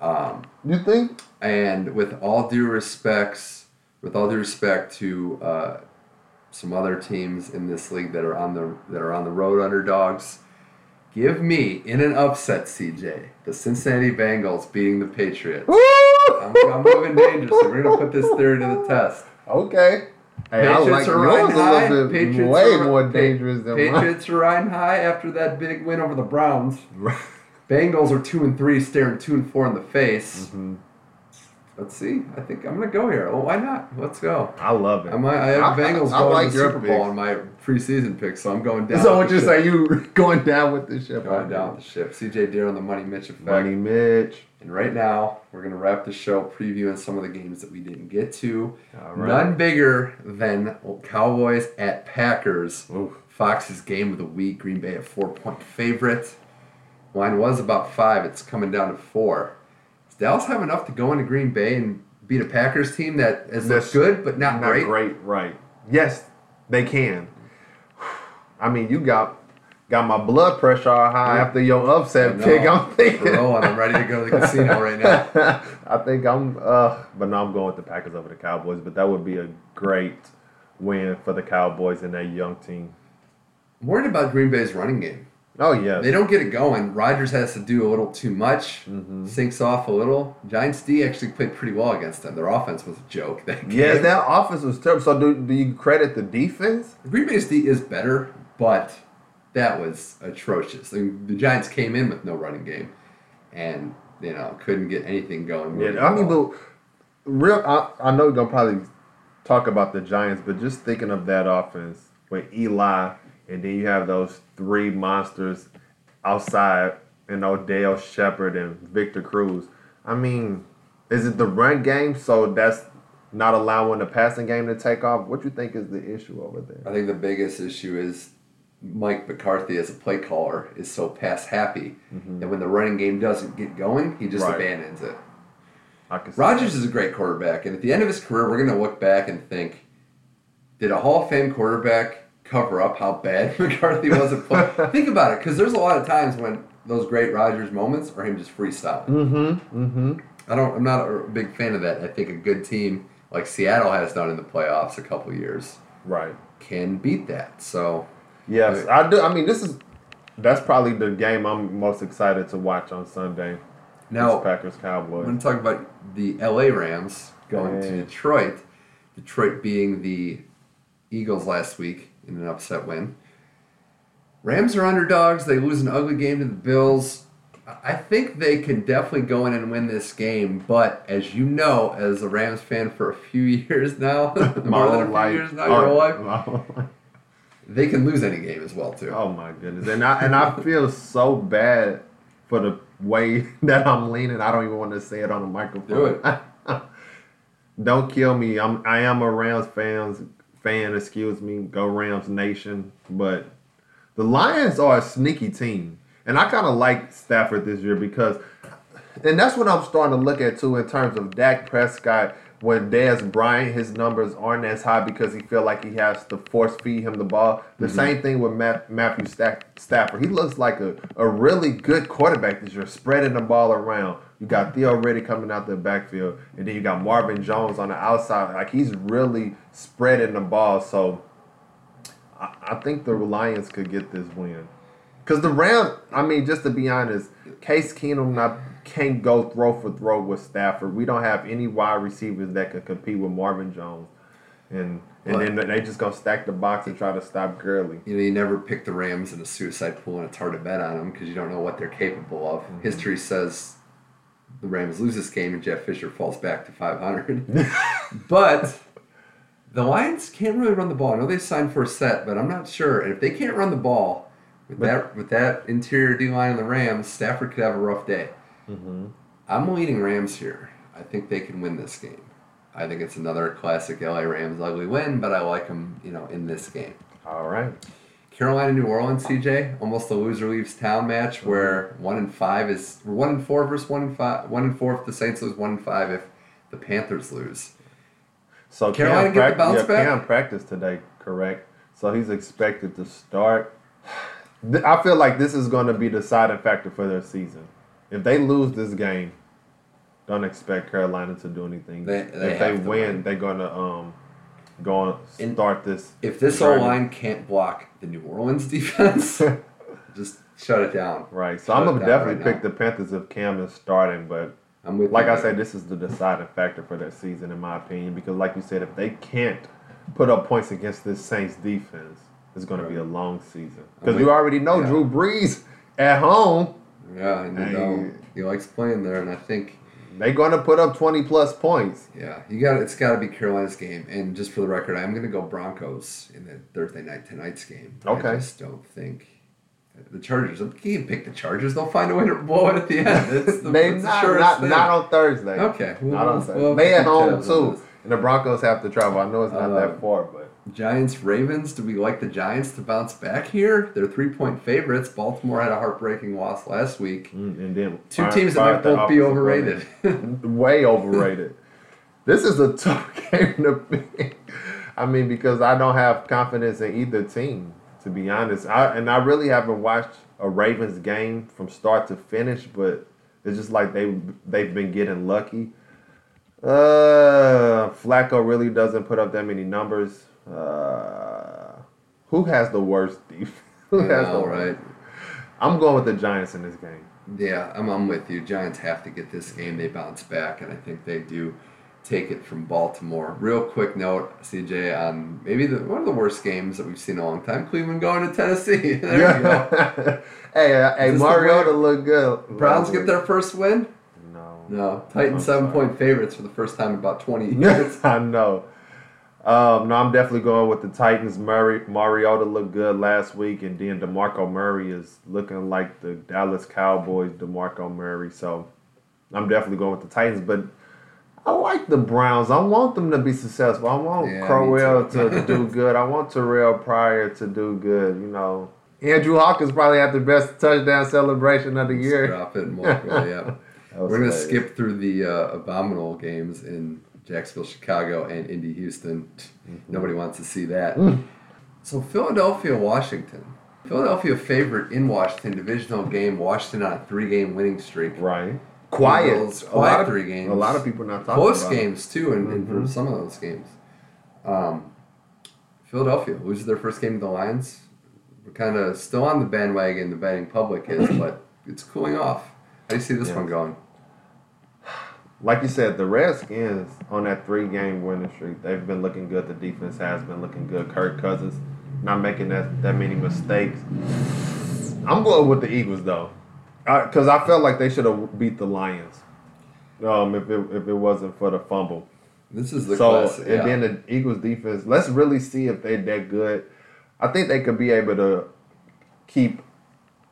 You think? And with all due respect to some other teams in this league that are on the road underdogs. Give me, in an upset, CJ, the Cincinnati Bengals beating the Patriots. I'm moving dangerously. We're going to put this theory to the test. Okay. Hey, Patriots are riding high. Patriots are riding high after that big win over the Browns. Bengals are 2-3, staring 2-4 in the face. Mm-hmm. Let's see. I think I'm going to go here. Well, why not? Let's go. I love it. I have Bengals going to the Super Bowl in my preseason pick, so I'm going down. So what you say? You going down with the ship? Going down with the ship. CJ Deere on the Money Mitch Effect. Money Mitch. And right now, we're going to wrap the show previewing some of the games that we didn't get to. All right. None bigger than Cowboys at Packers. Oof. Fox's game of the week. Green Bay a 4-point favorite. Line was about 5. It's coming down to 4. Dallas have enough to go into Green Bay and beat a Packers team that has looked good, but not great. Not great, right. Yes, they can. I mean, you got my blood pressure all high after your upset pick. I'm thinking. I'm ready to go to the casino right now. I think I'm going with the Packers over the Cowboys, but that would be a great win for the Cowboys and that young team. I'm worried about Green Bay's running game. Oh, yeah. They don't get it going. Rodgers has to do a little too much, sinks off a little. Giants D actually played pretty well against them. Their offense was a joke. That offense was terrible. So do you credit the defense? Green Bay's D is better, but that was atrocious. I mean, the Giants came in with no running game and, couldn't get anything going. Yeah, I mean, but I know you're going to probably talk about the Giants, but just thinking of that offense with Eli – and then you have those three monsters outside, Odell Shepard and Victor Cruz. I mean, is it the run game? So that's not allowing the passing game to take off. What do you think is the issue over there? I think the biggest issue is Mike McCarthy as a play caller is so pass happy that when the running game doesn't get going, he just abandons it. Rodgers is a great quarterback, and at the end of his career, we're going to look back and think, did a Hall of Fame quarterback cover up how bad McCarthy was at play? Think about it, because there's a lot of times when those great Rodgers moments are him just freestyling. I'm not a big fan of that. I think a good team like Seattle has done in the playoffs a couple years, right, can beat that. So yes, I do. I mean, that's probably the game I'm most excited to watch on Sunday. Now, Packers Cowboys. I'm going to talk about the LA Rams going to Detroit. Detroit being the Eagles last week in an upset win. Rams are underdogs. They lose an ugly game to the Bills. I think they can definitely go in and win this game, but as you know, as a Rams fan for a few years now, your whole life, they can lose any game as well, too. Oh, my goodness. And I feel so bad for the way that I'm leaning. I don't even want to say it on the microphone. Do it. Don't kill me. I am a Rams fan, excuse me, go Rams Nation. But the Lions are a sneaky team. And I kind of like Stafford this year because that's what I'm starting to look at too in terms of Dak Prescott. When Dez Bryant, his numbers aren't as high because he feels like he has to force feed him the ball. The same thing with Matthew Stafford. He looks like a really good quarterback this year, spreading the ball around, You got Theo Riddick coming out the backfield, and then you got Marvin Jones on the outside. Like, he's really spreading the ball. So I think the Lions could get this win. Because the Rams, I mean, just to be honest, Case Keenum can't go throw for throw with Stafford. We don't have any wide receivers that can compete with Marvin Jones. And then they just going to stack the box and try to stop Gurley. You know, you never pick the Rams in a suicide pool, and it's hard to bet on them because you don't know what they're capable of. Mm-hmm. History says the Rams lose this game and Jeff Fisher falls back to 500. But the Lions can't really run the ball. I know they signed for a set, but I'm not sure. And if they can't run the ball with that interior D-line of the Rams, Stafford could have a rough day. Mm-hmm. I'm leading Rams here. I think they can win this game. I think it's another classic LA Rams ugly win, but I like them, you know, in this game. All right. Carolina, New Orleans, CJ, almost a loser leaves town match where 1-5 is 1-4 versus 1-5. 1-4 if the Saints lose, 1-5 if the Panthers lose. So Carolina get the bounce back. Cam practiced today, correct? So he's expected to start. I feel like this is going to be the deciding factor for their season. If they lose this game, don't expect Carolina to do anything. If they win, they're going to go and start this. If this O-line can't block the New Orleans defense, just shut it down. Right. So I'm going to definitely pick the Panthers if Cam is starting. But like I said, this is the deciding factor for their season, in my opinion. Because like you said, if they can't put up points against this Saints defense, it's going to be a long season. Because you already know Drew Brees at home. Yeah, and he likes playing there. And I think they're going to put up 20-plus points. Yeah, it's got to be Carolina's game. And just for the record, I'm going to go Broncos in the Thursday night, tonight's game. Okay. I just don't think the Chargers. You can pick the Chargers. They'll find a way to blow it at the end. Not on Thursday. Okay. They at home, too. And the Broncos have to travel. I know it's not that far, but Giants, Ravens. Do we like the Giants to bounce back here? They're 3-point favorites. Baltimore had a heartbreaking loss last week. And then two teams that might both be overrated. Way overrated. This is a tough game to pick. I mean, because I don't have confidence in either team, to be honest. I really haven't watched a Ravens game from start to finish, but it's just like they've been getting lucky. Flacco really doesn't put up that many numbers. Who has the worst defense? Right? I'm going with the Giants in this game. Yeah, I'm with you. Giants have to get this game. They bounce back, and I think they do take it from Baltimore. Real quick note, CJ, on maybe one of the worst games that we've seen in a long time, Cleveland going to Tennessee. There you go. hey, Mariota looked good. Browns get their first win? No. Titans 7-point favorites for the first time in about 20 years. I know. No, I'm definitely going with the Titans. Mariota looked good last week, and then DeMarco Murray is looking like the Dallas Cowboys DeMarco Murray. So I'm definitely going with the Titans. But I like the Browns. I want them to be successful. I want Crowell to do good. I want Terrell Pryor to do good. You know, Andrew Hawkins probably had the best touchdown celebration of the year. Drop it, Marco. Yeah. We're going to skip through the abominable games in Jacksonville, Chicago, and Indy, Houston. Mm-hmm. Nobody wants to see that. Mm. So Philadelphia, Washington. Philadelphia favorite in Washington, divisional game. Washington on a 3-game winning streak. Right. Quiet 3 games. A lot of people not talking about games, too, in some of those games. Philadelphia loses their first game to the Lions. We're kind of still on the bandwagon, the betting public is, but it's cooling off. How do you see this one going? Like you said, the Redskins on that 3-game winning streak, they've been looking good. The defense has been looking good. Kirk Cousins not making that many mistakes. I'm going with the Eagles, though, because I felt like they should have beat the Lions if it wasn't for the fumble. This is the classic. So, and then the Eagles defense, let's really see if they're that good. I think they could be able to keep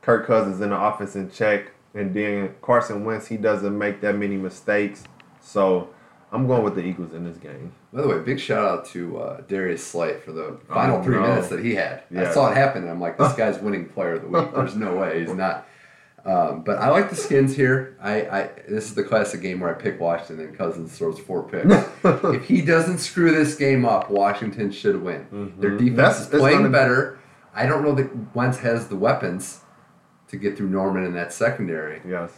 Kirk Cousins in the offense in check. And then Carson Wentz, he doesn't make that many mistakes. So I'm going with the Eagles in this game. By the way, big shout-out to Darius Slay for the final 3 minutes that he had. Yeah. I saw it happen, and I'm like, this guy's winning player of the week. There's no way he's not. But I like the Skins here. This is the classic game where I pick Washington and Cousins throws 4 picks. If he doesn't screw this game up, Washington should win. Mm-hmm. Their defense is playing better. I don't know that Wentz has the weapons to get through Norman in that secondary. Yes.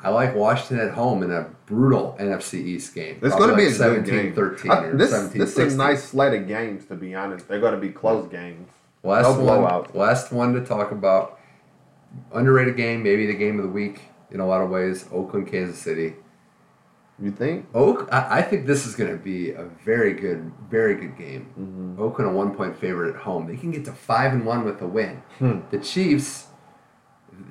I like Washington at home in a brutal NFC East game. It's going to be a 17-13 or 17-16. This is a nice slate of games, to be honest. They're going to be close games. Last one to talk about. Underrated game, maybe the game of the week in a lot of ways. Oakland, Kansas City. You think? I think this is going to be a very good game. Mm-hmm. Oakland a 1-point favorite at home. They can get to 5-1 with a win. The Chiefs,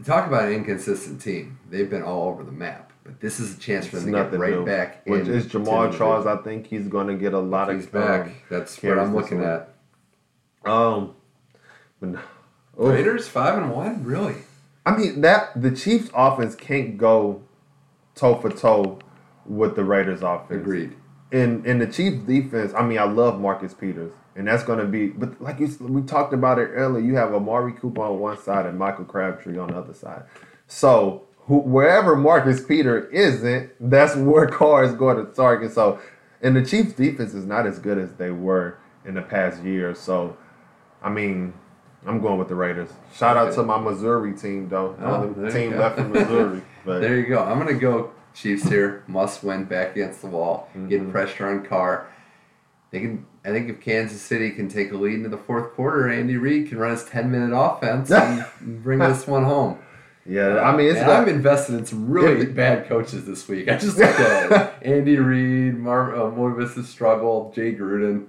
talk about an inconsistent team. They've been all over the map. But this is a chance for them to get right back in. Which is Jamaal Charles. I think he's going to get a lot of back. That's what I'm looking at. Raiders 5-1, really? I mean, the Chiefs offense can't go toe for toe with the Raiders offense. Agreed. And the Chiefs defense, I mean, I love Marcus Peters. And that's going to be, but like we talked about it earlier, you have Amari Cooper on one side and Michael Crabtree on the other side. So wherever Marcus Peters isn't, that's where Carr is going to target. So, and the Chiefs defense is not as good as they were in the past year. So, I mean, I'm going with the Raiders. Shout out to my Missouri team, though. The team left in Missouri. But. There you go. I'm going to go Chiefs here. Must win, back against the wall. Mm-hmm. Get pressure on Carr. I think if Kansas City can take a lead into the fourth quarter, Andy Reid can run his 10-minute offense and bring this one home. Yeah, I mean, I'm invested in some really bad coaches this week. I just looked at Andy Reid, Morvis's struggle, Jay Gruden.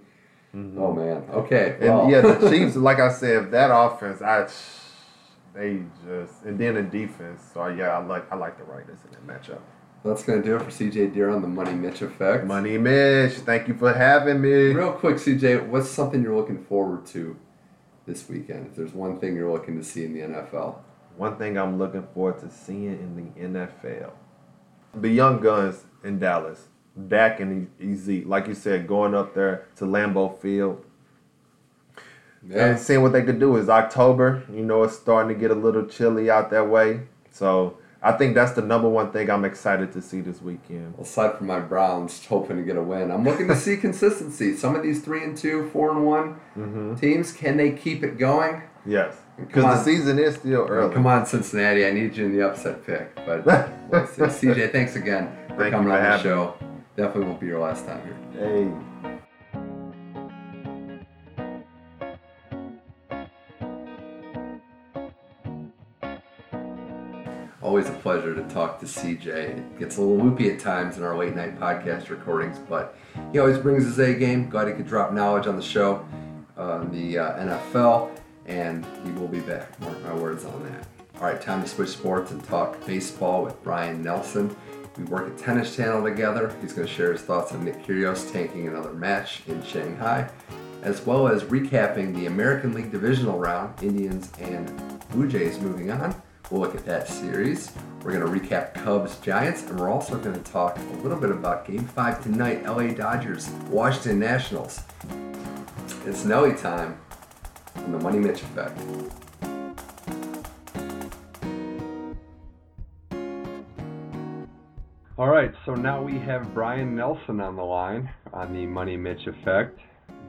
Mm-hmm. Oh man. Okay. Well. And the Chiefs, like I said, that offense, and then the defense. So I like the Raiders in that matchup. That's going to do it for CJ Deere on the Money Mitch Effect. Money Mitch, thank you for having me. Real quick, CJ, what's something you're looking forward to this weekend? If there's one thing you're looking to see in the NFL. One thing I'm looking forward to seeing in the NFL. The young guns in Dallas. Dak and Zeke, like you said, going up there to Lambeau Field. Yeah. And seeing what they could do. Is October. You know, it's starting to get a little chilly out that way. So I think that's the number one thing I'm excited to see this weekend. Aside from my Browns hoping to get a win, I'm looking to see consistency. Some of these 3-2, 4-1 teams, can they keep it going? Yes. Because the season is still early. Come on, Cincinnati. I need you in the upset pick. But let's see. CJ, thanks again for coming on the show. Definitely won't be your last time here. Hey. Always a pleasure to talk to CJ. It gets a little loopy at times in our late night podcast recordings, but he always brings his A game. Glad he could drop knowledge on the show, NFL, and he will be back. Mark my words on that. All right, time to switch sports and talk baseball with Brian Nelson. We work at Tennis Channel together. He's going to share his thoughts on Nick Kyrgios tanking another match in Shanghai, as well as recapping the American League Divisional Round, Indians and Blue Jays moving on. We'll look at that series. We're going to recap Cubs-Giants, and we're also going to talk a little bit about Game 5 tonight, LA Dodgers, Washington Nationals. It's Nelly time on the Money Mitch Effect. All right, so now we have Brian Nelson on the line on the Money Mitch Effect.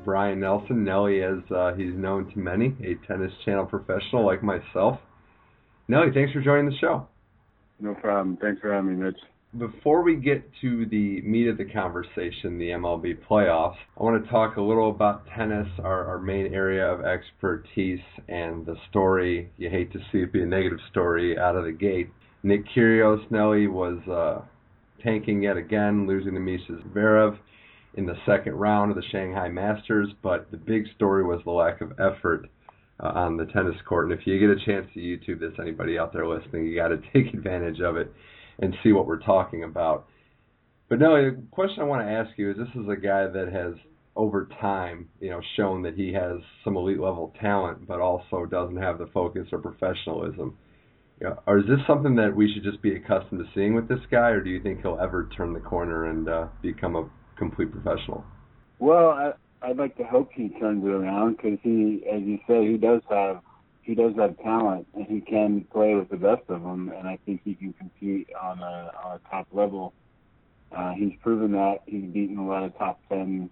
Brian Nelson, Nelly as he's known to many, a Tennis Channel professional like myself. Nelly, thanks for joining the show. No problem. Thanks for having me, Mitch. Before we get to the meat of the conversation, the MLB playoffs, I want to talk a little about tennis, our main area of expertise, and the story. You hate to see it be a negative story out of the gate. Nick Kyrgios, Nelly, was tanking yet again, losing to Misha Zverev in the second round of the Shanghai Masters, but the big story was the lack of effort on the tennis court. And if you get a chance to YouTube this, anybody out there listening, you got to take advantage of it and see what we're talking about. But no, the question I want to ask you is, this is a guy that has, over time, shown that he has some elite level talent, but also doesn't have the focus or professionalism. Or is this something that we should just be accustomed to seeing with this guy, or do you think he'll ever turn the corner and become a complete professional? Well, I'd like to hope he turns it around, because he, as you say, he does have talent, and he can play with the best of them, and I think he can compete on a top level. He's proven that. He's beaten a lot of top 10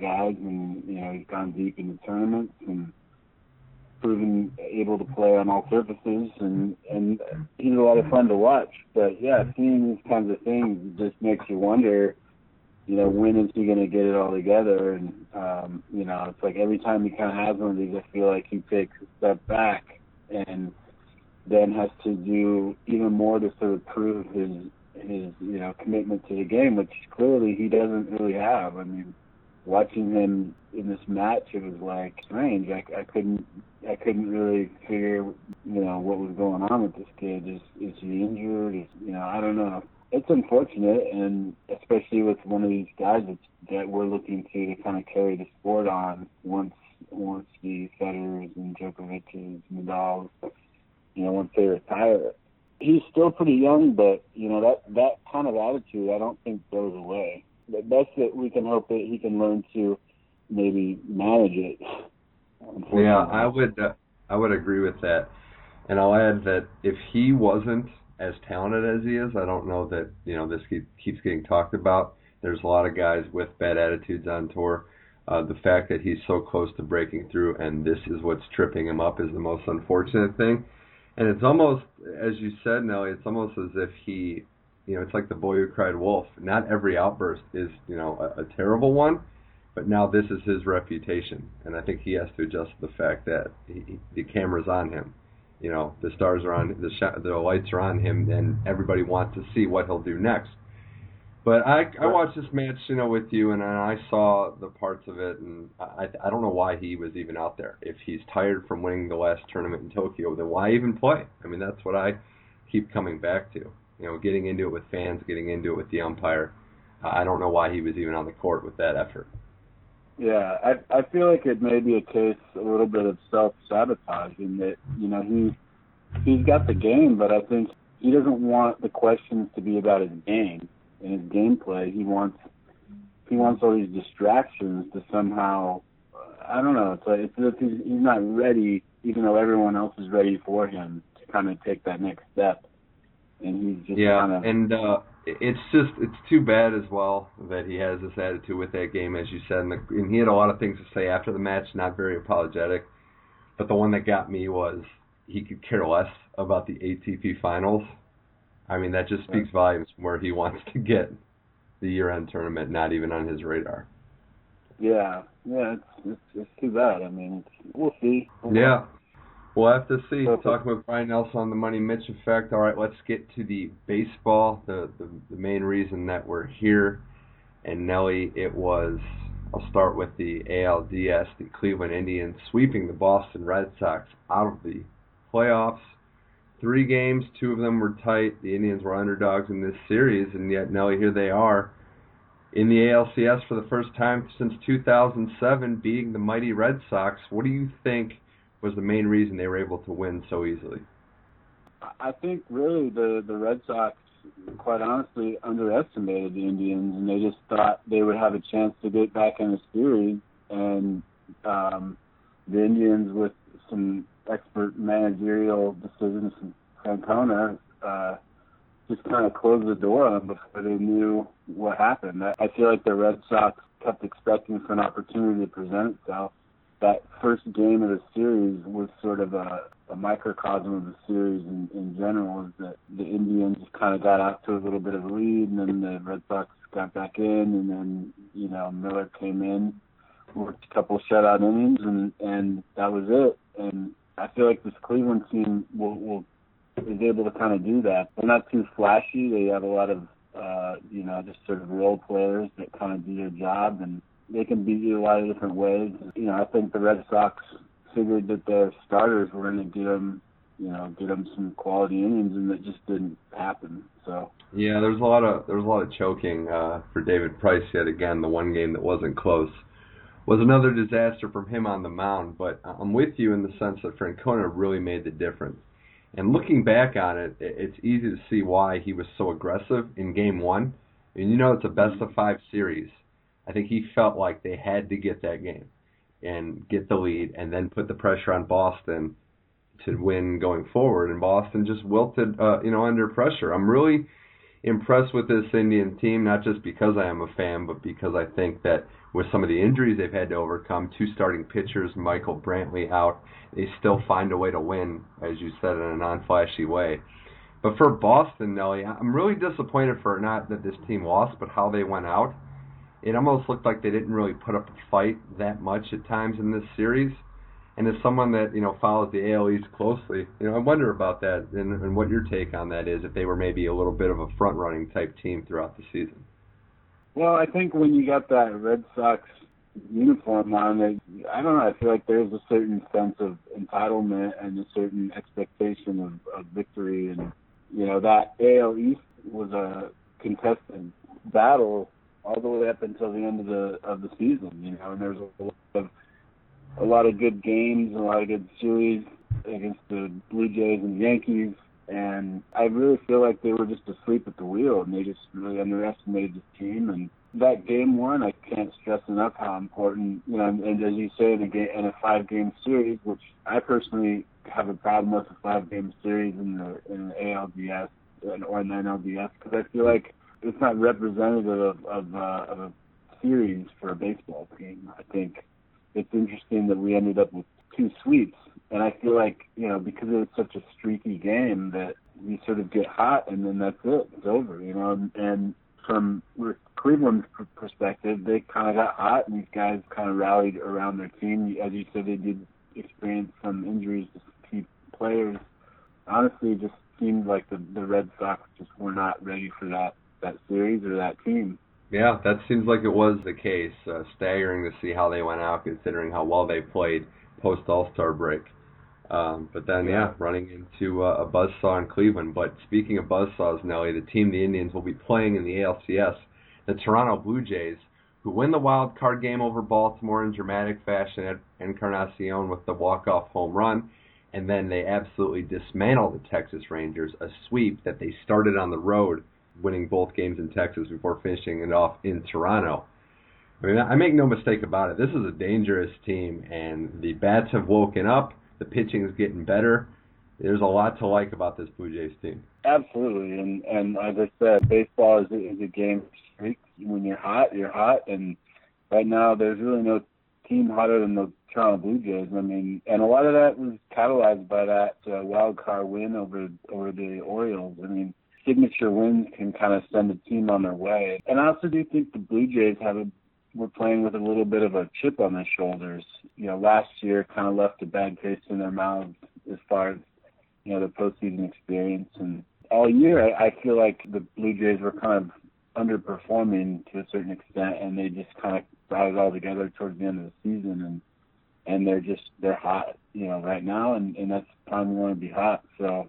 guys, and he's gone deep in the tournaments, and proven able to play on all surfaces, and he's a lot of fun to watch. But, yeah, seeing these kinds of things just makes you wonder, you know, when is he going to get it all together? And, you know, it's like every time he kind of has one of these, I feel like he takes a step back and then has to do even more to sort of prove his you know, commitment to the game, which clearly he doesn't really have. I mean, watching him in this match, it was like strange. I couldn't really figure, you know, what was going on with this kid. Is he injured? You know, I don't know. It's unfortunate, and especially with one of these guys that we're looking to kind of carry the sport on once the Federers and Djokovic's, Nadal's, you know, once they retire. He's still pretty young, but you know that kind of attitude, I don't think goes away. The best that we can hope that he can learn to maybe manage it. Yeah, I would agree with that. And I'll add that if he wasn't as talented as he is, I don't know that, you know, this keeps getting talked about. There's a lot of guys with bad attitudes on tour. The fact that he's so close to breaking through and this is what's tripping him up is the most unfortunate thing. And it's almost, as you said, Nelly, it's almost as if he, you know, it's like the boy who cried wolf. Not every outburst is, you know, a terrible one, but now this is his reputation. And I think he has to adjust to the fact that the camera's on him. You know, the stars are on, the lights are on him, and everybody wants to see what he'll do next. But I watched this match, you know, with you, and I saw the parts of it, and I don't know why he was even out there. If he's tired from winning the last tournament in Tokyo, then why even play? I mean, that's what I keep coming back to. You know, getting into it with fans, getting into it with the umpire. I don't know why he was even on the court with that effort. Yeah, I feel like it may be a case a little bit of self-sabotage in that, you know, he's got the game, but I think he doesn't want the questions to be about his game and his gameplay. He wants all these distractions to somehow, I don't know, it's like it's as if he's not ready, even though everyone else is ready for him to kind of take that next step. And he's just it's too bad as well that he has this attitude with that game, as you said, and he had a lot of things to say after the match, not very apologetic. But the one that got me was he could care less about the ATP Finals. I mean, that just speaks volumes from where he wants to get the year-end tournament, not even on his radar. Yeah, it's too bad. I mean, we'll see. Yeah. We'll have to see. Perfect. Talking with Brian Nelson on the Money Mitch Effect. All right, let's get to the baseball, the main reason that we're here. And, Nelly, I'll start with the ALDS, the Cleveland Indians sweeping the Boston Red Sox out of the playoffs. 3 games, 2 of them were tight. The Indians were underdogs in this series, and yet, Nelly, here they are in the ALCS for the first time since 2007, beating the mighty Red Sox. What do you think was the main reason they were able to win so easily? I think really the Red Sox, quite honestly, underestimated the Indians, and they just thought they would have a chance to get back in the series. And the Indians, with some expert managerial decisions from Francona, just kind of closed the door on them before they knew what happened. I feel like the Red Sox kept expecting for an opportunity to present itself. That first game of the series was sort of a microcosm of the series in general, is that the Indians kind of got out to a little bit of a lead, and then the Red Sox got back in, and then, you know, Miller came in, worked a couple shutout innings, and that was it. And I feel like this Cleveland team is able to kind of do that. They're not too flashy. They have a lot of, you know, just sort of role players that kind of do their job, and they can beat you a lot of different ways. You know, I think the Red Sox figured that their starters were going to get them some quality innings, and that just didn't happen. So yeah, there was a lot of choking for David Price yet again. The one game that wasn't close was another disaster from him on the mound. But I'm with you in the sense that Francona really made the difference. And looking back on it, it's easy to see why he was so aggressive in Game 1. And you know, it's a best-of-5 series. I think he felt like they had to get that game and get the lead and then put the pressure on Boston to win going forward. And Boston just wilted, you know, under pressure. I'm really impressed with this Indian team, not just because I am a fan, but because I think that with some of the injuries they've had to overcome, two starting pitchers, Michael Brantley out, they still find a way to win, as you said, in a non-flashy way. But for Boston, Nelly, I'm really disappointed for not that this team lost, but how they went out. It almost looked like they didn't really put up a fight that much at times in this series. And as someone that, you know, follows the AL East closely, you know, I wonder about that and what your take on that is, if they were maybe a little bit of a front-running type team throughout the season. Well, I think when you got that Red Sox uniform on, I don't know, I feel like there's a certain sense of entitlement and a certain expectation of victory. And, you know, that AL East was a contested battle all the way up until the end of the season, you know, and there's a lot of good games, a lot of good series against the Blue Jays and Yankees, and I really feel like they were just asleep at the wheel, and they just really underestimated this team. And that game one, I can't stress enough how important, you know, and as you say, in a five-game series, which I personally have a problem with a five-game series in the ALDS or an NLDS, because I feel like it's not representative of a series for a baseball team. I think it's interesting that we ended up with two sweeps, and I feel like, you know, because it was such a streaky game that we sort of get hot and then that's it, it's over, you know. And from Cleveland's perspective, they kind of got hot, and these guys kind of rallied around their team. As you said, they did experience some injuries to key players. Honestly, it just seemed like the Red Sox just were not ready for that series or that team. Yeah, that seems like it was the case. Staggering to see how they went out, considering how well they played post-All-Star break. But then, yeah, running into a buzzsaw in Cleveland. But speaking of buzzsaws, Nelly, the team the Indians will be playing in the ALCS, the Toronto Blue Jays, who win the wild card game over Baltimore in dramatic fashion at Encarnacion with the walk-off home run. And then they absolutely dismantle the Texas Rangers, a sweep that they started on the road, winning both games in Texas before finishing it off in Toronto. I mean, I make no mistake about it. This is a dangerous team, and the bats have woken up. The pitching is getting better. There's a lot to like about this Blue Jays team. Absolutely, and as I said, baseball is a game of streaks. When you're hot, and right now there's really no team hotter than the Toronto Blue Jays. I mean, and a lot of that was catalyzed by that wild card win over the Orioles. I mean, signature wins can kind of send a team on their way. And I also do think the Blue Jays were playing with a little bit of a chip on their shoulders. You know, last year kind of left a bad taste in their mouths as far as, you know, the postseason experience. And all year, I feel like the Blue Jays were kind of underperforming to a certain extent, and they just kind of brought it all together towards the end of the season. And they're hot, you know, right now, and that's the time we want to be hot. So.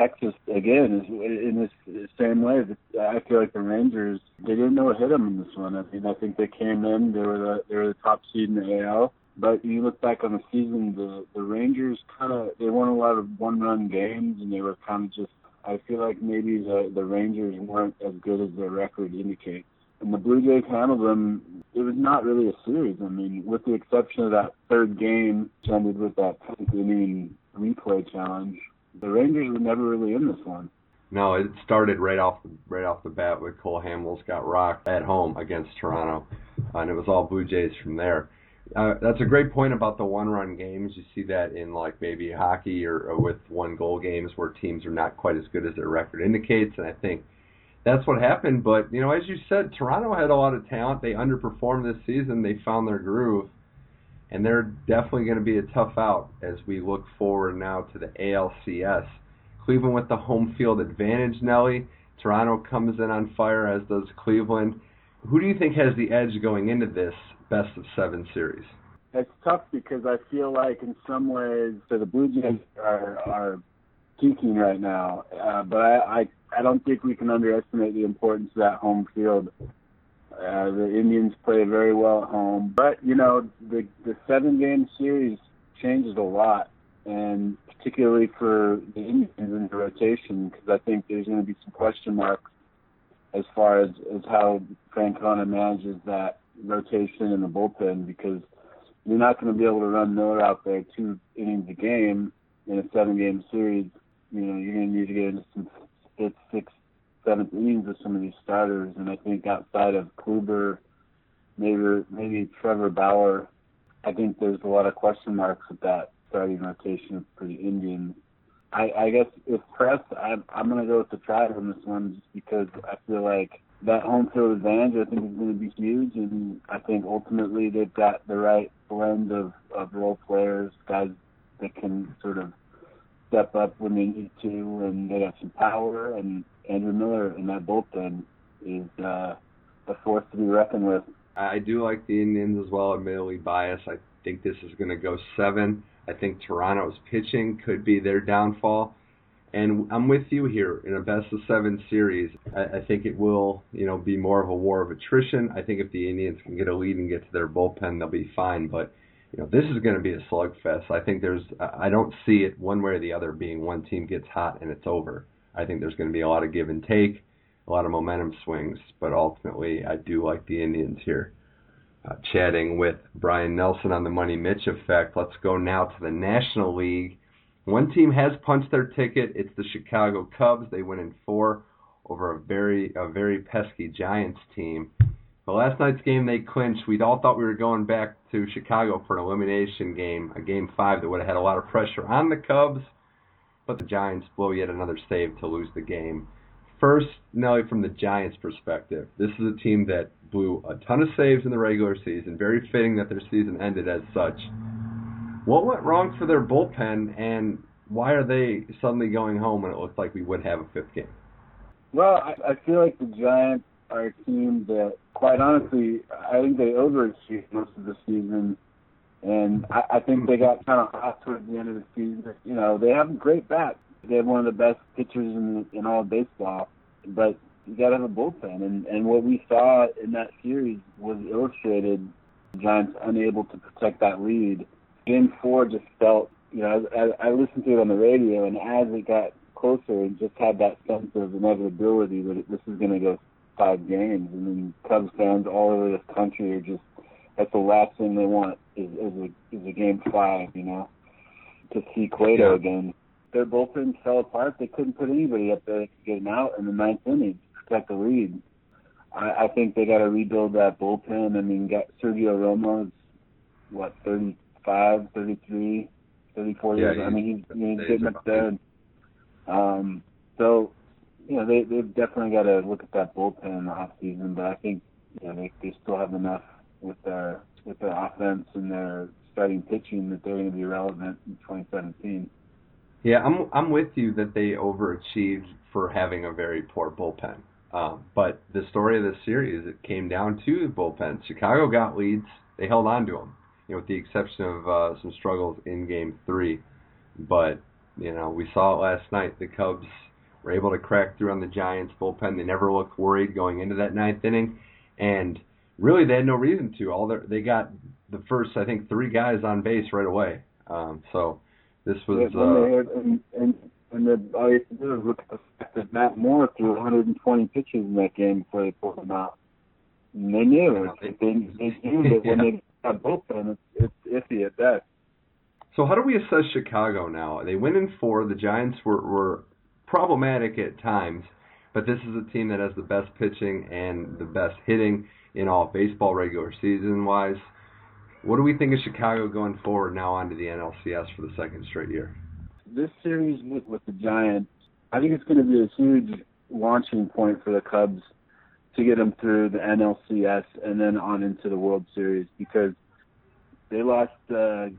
Texas, again, is in this same way. I feel like the Rangers, they didn't know what hit them in this one. I mean, I think they came in, they were the top seed in the AL. But you look back on the season, the Rangers kind of, they won a lot of one-run games, and they were kind of just, I feel like maybe the Rangers weren't as good as their record indicates. And the Blue Jays handled them. It was not really a series. I mean, with the exception of that third game, which ended with that 10th inning replay challenge, the Rangers were never really in this one. No, it started right off the bat with Cole Hamels got rocked at home against Toronto, and it was all Blue Jays from there. That's a great point about the one-run games. You see that in like maybe hockey or with one-goal games where teams are not quite as good as their record indicates, and I think that's what happened. But, you know, as you said, Toronto had a lot of talent. They underperformed this season. They found their groove. And they're definitely going to be a tough out as we look forward now to the ALCS. Cleveland with the home field advantage, Nelly. Toronto comes in on fire, as does Cleveland. Who do you think has the edge going into this best-of-7 series? It's tough because I feel like in some ways the Blue Jays are peaking right now. But I don't think we can underestimate the importance of that home field. The Indians play very well at home. But, you know, the seven-game series changes a lot, and particularly for the Indians in the rotation, because I think there's going to be some question marks as far as how Francona manages that rotation in the bullpen, because you're not going to be able to run Miller out there 2 innings a game in a seven-game series. You know, you're going to need to get into some sixth, seventh innings of some of these starters, and I think outside of Kluber Maybe Trevor Bauer. I think there's a lot of question marks with that starting rotation for the Indians. I guess if pressed, I'm going to go with the Tribe on this one just because I feel like that home field advantage I think is going to be huge, and I think ultimately they've got the right blend of role players, guys that can sort of step up when they need to, and they got some power, and Andrew Miller in that bullpen is a force to be reckoned with. I do like the Indians as well. I'm mainly biased. I think this is going to go 7. I think Toronto's pitching could be their downfall. And I'm with you here in a best-of-7 series. I think it will, be more of a war of attrition. I think if the Indians can get a lead and get to their bullpen, they'll be fine. But, this is going to be a slugfest. I think I don't see it one way or the other being one team gets hot and it's over. I think there's going to be a lot of give and take, a lot of momentum swings. But ultimately, I do like the Indians here. Chatting with Brian Nelson on the Money Mitch Effect. Let's go now to the National League. One team has punched their ticket. It's the Chicago Cubs. They win in 4 over a very pesky Giants team. But last night's game, they clinched. We all thought we were going back to Chicago for an elimination game, a Game 5 that would have had a lot of pressure on the Cubs. But the Giants blow yet another save to lose the game. First, Nelly, from the Giants' perspective, this is a team that blew a ton of saves in the regular season. Very fitting that their season ended as such. What went wrong for their bullpen, and why are they suddenly going home when it looked like we would have a 5th game? Well, I feel like the Giants are a team that, quite honestly, I think they overachieved most of the season, and I think they got kind of hot towards the end of the season. They have a great bat. They have one of the best pitchers in all of baseball, but you got to have a bullpen, and what we saw in that series was illustrated. The Giants unable to protect that lead. Game 4 just felt, I listened to it on the radio, and as it got closer, it just had that sense of inevitability that this is going to go 5 games. I mean, Cubs fans all over this country are just, that's the last thing they want is a Game 5, to see Cueto again. Their bullpen fell apart. They couldn't put anybody up there that could get them out in the 9th inning to protect the lead. I think they got to rebuild that bullpen. I mean, got Sergio Romo's, 30. 33, 34 years. I mean, he's getting up there. They've definitely got to look at that bullpen in the offseason, but I think they still have enough with their offense and their starting pitching that they're going to be relevant in 2017. Yeah, I'm with you that they overachieved for having a very poor bullpen. But the story of this series, it came down to the bullpen. Chicago got leads. They held on to them. With the exception of some struggles in Game 3. But, we saw it last night. The Cubs were able to crack through on the Giants' bullpen. They never looked worried going into that 9th inning. And really, they had no reason to. They got the first, 3 guys on base right away. So this was... all you have to do is look at the fact that Matt Moore threw 120 pitches in that game before they pulled him out. And they knew. They knew that when they... bullpen, it's iffy at best. So how do we assess Chicago now? They win in 4. The Giants were problematic at times, but this is a team that has the best pitching and the best hitting in all baseball regular season-wise. What do we think of Chicago going forward now onto the NLCS for the 2nd straight year? This series with the Giants, I think it's going to be a huge launching point for the Cubs to get them through the NLCS and then on into the World Series, because they lost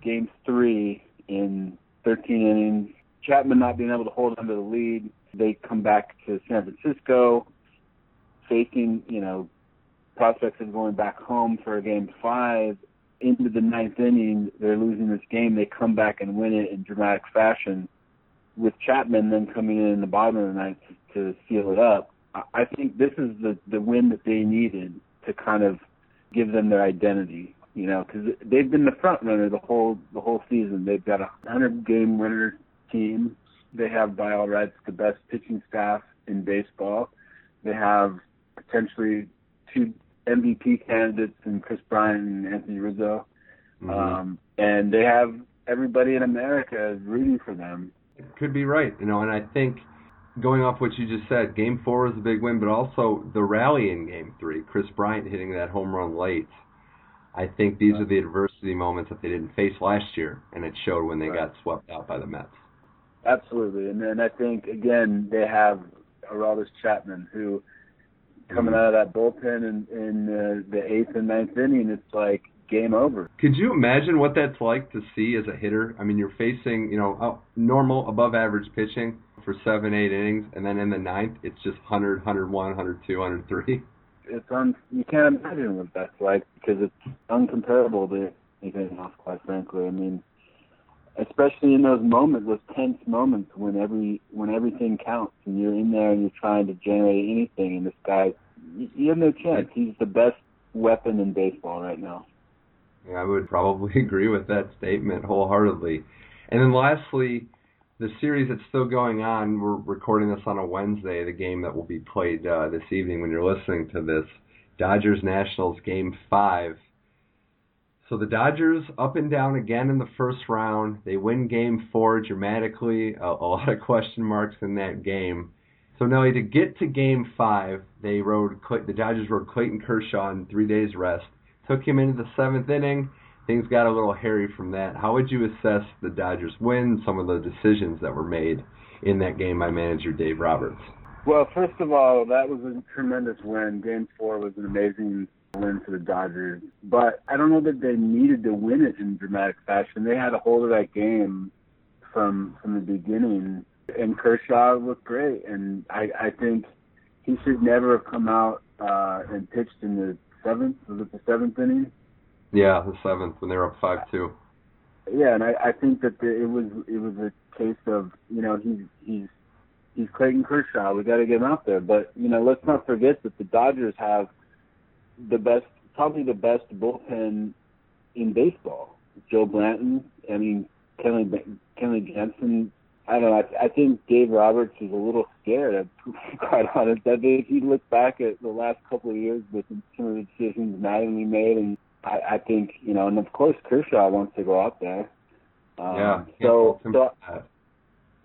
Game 3 in 13 innings. Chapman not being able to hold onto the lead, they come back to San Francisco, facing prospects of going back home for a Game 5. Into the 9th inning, they're losing this game. They come back and win it in dramatic fashion, with Chapman then coming in the bottom of the ninth to seal it up. I think this is the win that they needed to kind of give them their identity, because they've been the front runner the whole season. They've got a 100-game winner team. They have, by all rights, the best pitching staff in baseball. They have potentially 2 MVP candidates in Chris Bryant and Anthony Rizzo, and they have everybody in America is rooting for them. It could be right, and I think, going off what you just said, Game 4 was a big win, but also the rally in Game 3, Chris Bryant hitting that home run late, I think these are the adversity moments that they didn't face last year, and it showed when they got swept out by the Mets. Absolutely. And then I think, again, they have Aroldis Chapman, who coming out of that bullpen in the eighth and ninth inning, it's like game over. Could you imagine what that's like to see as a hitter? I mean, you're facing, you know, normal, above-average pitching for 7-8 innings, and then in the ninth, it's just 100, 101, 102, 103. You can't imagine what that's like because it's uncomparable to anything else, quite frankly. I mean, especially in those moments, those tense moments when everything counts and you're in there and you're trying to generate anything, and this guy, you have no chance. He's the best weapon in baseball right now. Yeah, I would probably agree with that statement wholeheartedly. And then lastly, the series that's still going on, we're recording this on a Wednesday, the game that will be played this evening when you're listening to this, Dodgers-Nationals Game 5. So the Dodgers up and down again in the first round. They win Game 4 dramatically, a lot of question marks in that game. So, Nelly, to get to Game 5, the Dodgers rode Clayton Kershaw in 3 days rest, took him into the seventh inning. Things got a little hairy from that. How would you assess the Dodgers' win, some of the decisions that were made in that game by manager Dave Roberts? Well, first of all, that was a tremendous win. Game 4 was an amazing win for the Dodgers. But I don't know that they needed to win it in dramatic fashion. They had a hold of that game from the beginning. And Kershaw looked great. And I think he should never have come out and pitched in the seventh. Was it the seventh inning? Yeah, the seventh, when they were up 5-2. Yeah, and I think that it was a case of, you know, he's Clayton Kershaw. We got to get him out there. But, you know, let's not forget that the Dodgers have probably the best bullpen in baseball. Joe Blanton, I mean, Kenley Jansen. I don't know. I think Dave Roberts is a little scared, quite honest. I think if you look back at the last couple of years with some of the decisions Mattingly made, and I think, you know, and of course Kershaw wants to go out there. So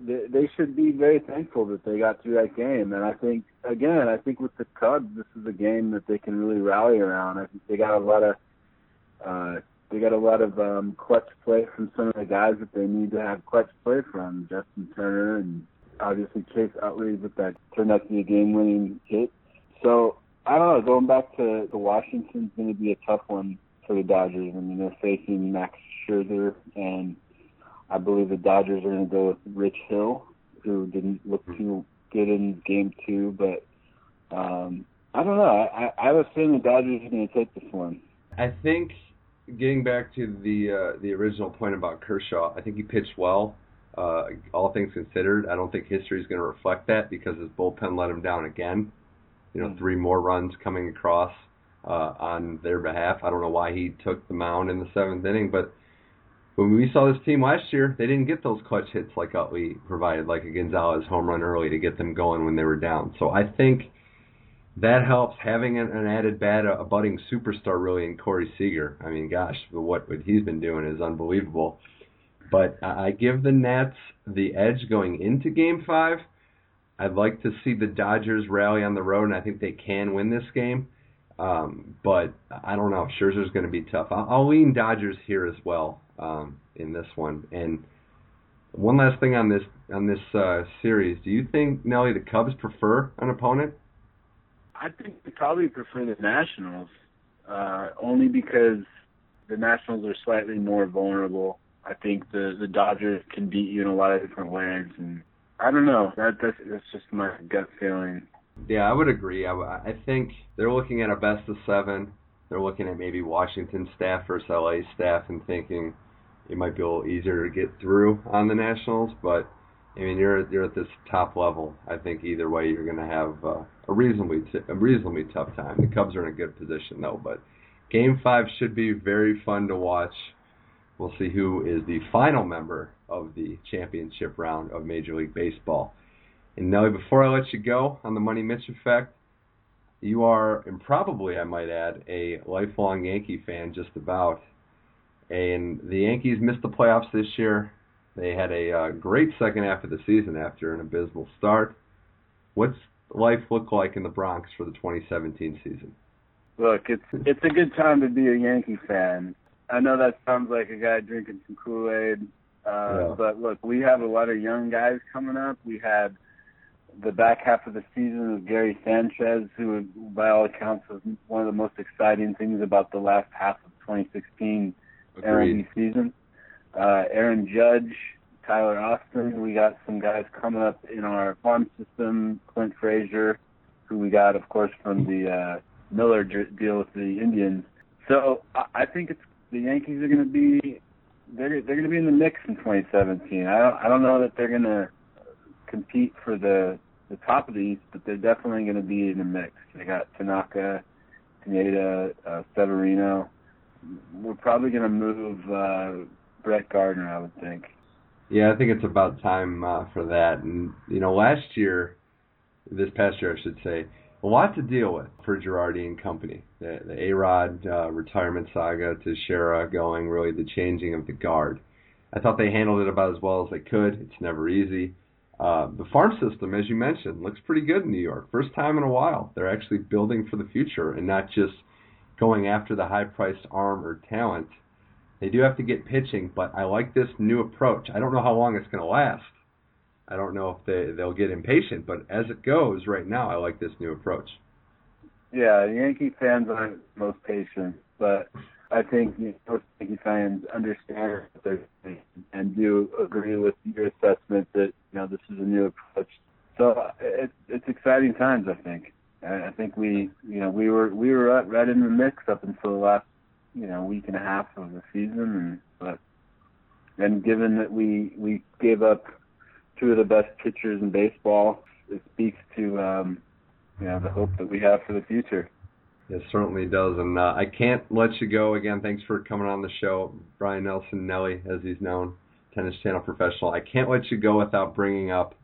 they should be very thankful that they got through that game. And I think with the Cubs, this is a game that they can really rally around. I think they got a lot of clutch play from some of the guys that they need to have clutch play from. Justin Turner and obviously Chase Utley with that turned out to be a game-winning hit. So I don't know. Going back to Washington's going to be a tough one for the Dodgers. I mean, they're facing Max Scherzer, and I believe the Dodgers are going to go with Rich Hill, who didn't look too good in Game 2. But I don't know. I have a feeling the Dodgers are going to take this one. I think getting back to the original point about Kershaw, I think he pitched well. All things considered, I don't think history is going to reflect that because his bullpen let him down again. You know, 3 more runs coming across on their behalf. I don't know why he took the mound in the seventh inning, but when we saw this team last year, they didn't get those clutch hits like Utley provided, like a Gonzalez home run early to get them going when they were down. So I think that helps having an added bat, a budding superstar really in Corey Seager. I mean, gosh, what he's been doing is unbelievable. But I give the Nats the edge going into Game 5. I'd like to see the Dodgers rally on the road, and I think they can win this game. But I don't know. Scherzer's going to be tough. I'll lean Dodgers here as well in this one. And one last thing on this series. Do you think, Nelly, the Cubs prefer an opponent? I think they probably prefer the Nationals, only because the Nationals are slightly more vulnerable. I think the Dodgers can beat you in a lot of different ways, and I don't know. That's just my gut feeling. Yeah, I would agree. I think they're looking at a best of 7. They're looking at maybe Washington staff versus LA staff and thinking it might be a little easier to get through on the Nationals. But I mean, you're at this top level. I think either way, you're going to have a reasonably tough time. The Cubs are in a good position though. But Game 5 should be very fun to watch. We'll see who is the final member of the championship round of Major League Baseball. And Nelly, before I let you go on the Money Mitch Effect, you are, and probably I might add, a lifelong Yankee fan just about. And the Yankees missed the playoffs this year. They had a great second half of the season after an abysmal start. What's life look like in the Bronx for the 2017 season? Look, it's a good time to be a Yankee fan. I know that sounds like a guy drinking some Kool-Aid, but look, we have a lot of young guys coming up. We had the back half of the season with Gary Sanchez, who by all accounts was one of the most exciting things about the last half of 2016 MLB season. Aaron Judge, Tyler Austin. We got some guys coming up in our farm system. Clint Frazier, who we got, of course, from the Miller deal with the Indians. So I think the Yankees are going to be they're going to be in the mix in 2017. I don't know that they're going to compete for the top of the East, but they're definitely going to be in the mix. They got Tanaka, Pineda, Severino. We're probably going to move Brett Gardner, I would think. Yeah, I think it's about time for that. And, you know, this past year, I should say, a lot to deal with for Girardi and company. The A-Rod retirement saga to Shara going, really the changing of the guard. I thought they handled it about as well as they could. It's never easy. The farm system, as you mentioned, looks pretty good in New York. First time in a while. They're actually building for the future and not just going after the high-priced arm or talent. They do have to get pitching, but I like this new approach. I don't know how long it's going to last. I don't know if they'll get impatient, but as it goes right now, I like this new approach. Yeah, Yankee fans aren't most patient, but I think most Yankee fans understand what they're saying and do agree with your assessment that this is a new approach. So it's exciting times, I think. I think we were right in the mix up until the last week and a half of the season, and given that we gave up two of the best pitchers in baseball, it speaks to the hope that we have for the future. It certainly does, and I can't let you go again. Thanks for coming on the show, Brian Nelson Nelly, as he's known, Tennis Channel professional. I can't let you go without bringing up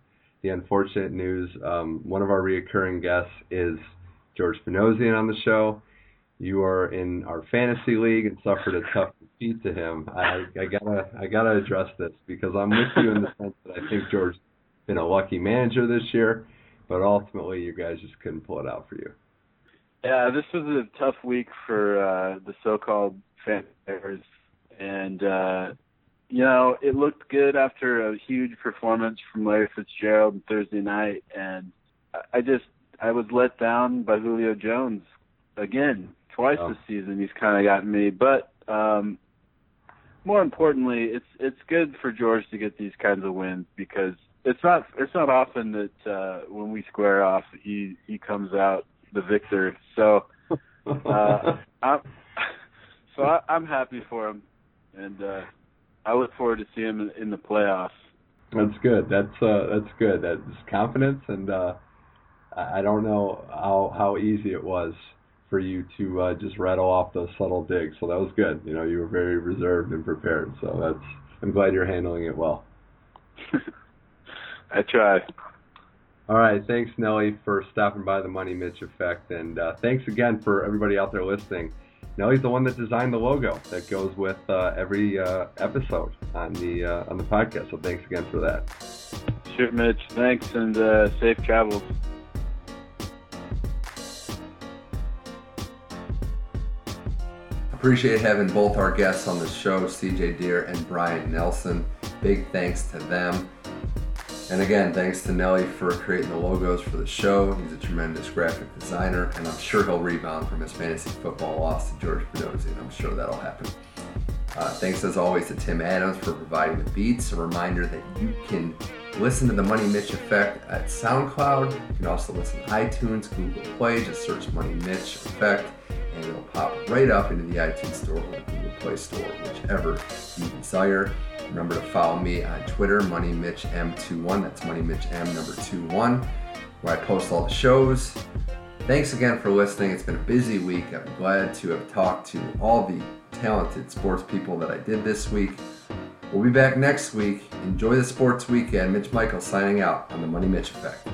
the unfortunate news. One of our recurring guests is George Panosian on the show. You are in our fantasy league and suffered a tough defeat to him. I gotta address this because I'm with you in the sense that I think George's been a lucky manager this year, but ultimately you guys just couldn't pull it out for you. Yeah, this was a tough week for the so-called fan players, and it looked good after a huge performance from Larry Fitzgerald on Thursday night, and I was let down by Julio Jones again. Twice this season, he's kind of gotten me. But more importantly, it's good for George to get these kinds of wins because it's not often that when we square off, he comes out the victor. So, I'm happy for him, and I look forward to seeing him in the playoffs. That's good. That's good. That's confidence, and I don't know how easy it was for you to just rattle off those subtle digs. So that was good. You were very reserved and prepared. So I'm glad you're handling it well. I try. All right. Thanks, Nelly, for stopping by the Money Mitch Effect. And thanks again for everybody out there listening. Nelly's the one that designed the logo that goes with every episode on the podcast. So thanks again for that. Sure, Mitch. Thanks, and safe travels. Appreciate having both our guests on the show, CJ Deere and Brian Nelson. Big thanks to them. And again, thanks to Nelly for creating the logos for the show. He's a tremendous graphic designer, and I'm sure he'll rebound from his fantasy football loss to George Pedozzi, and I'm sure that'll happen. Thanks as always to Tim Adams for providing the beats. A reminder that you can listen to the Money Mitch Effect at SoundCloud. You can also listen to iTunes, Google Play. Just search Money Mitch Effect, and it'll pop right up into the iTunes Store or the Google Play Store, whichever you desire. Remember to follow me on Twitter, MoneyMitchM21. That's MoneyMitchM21, where I post all the shows. Thanks again for listening. It's been a busy week. I'm glad to have talked to all the talented sports people that I did this week. We'll be back next week. Enjoy the sports weekend. Mitch Michael signing out on the Money Mitch Effect.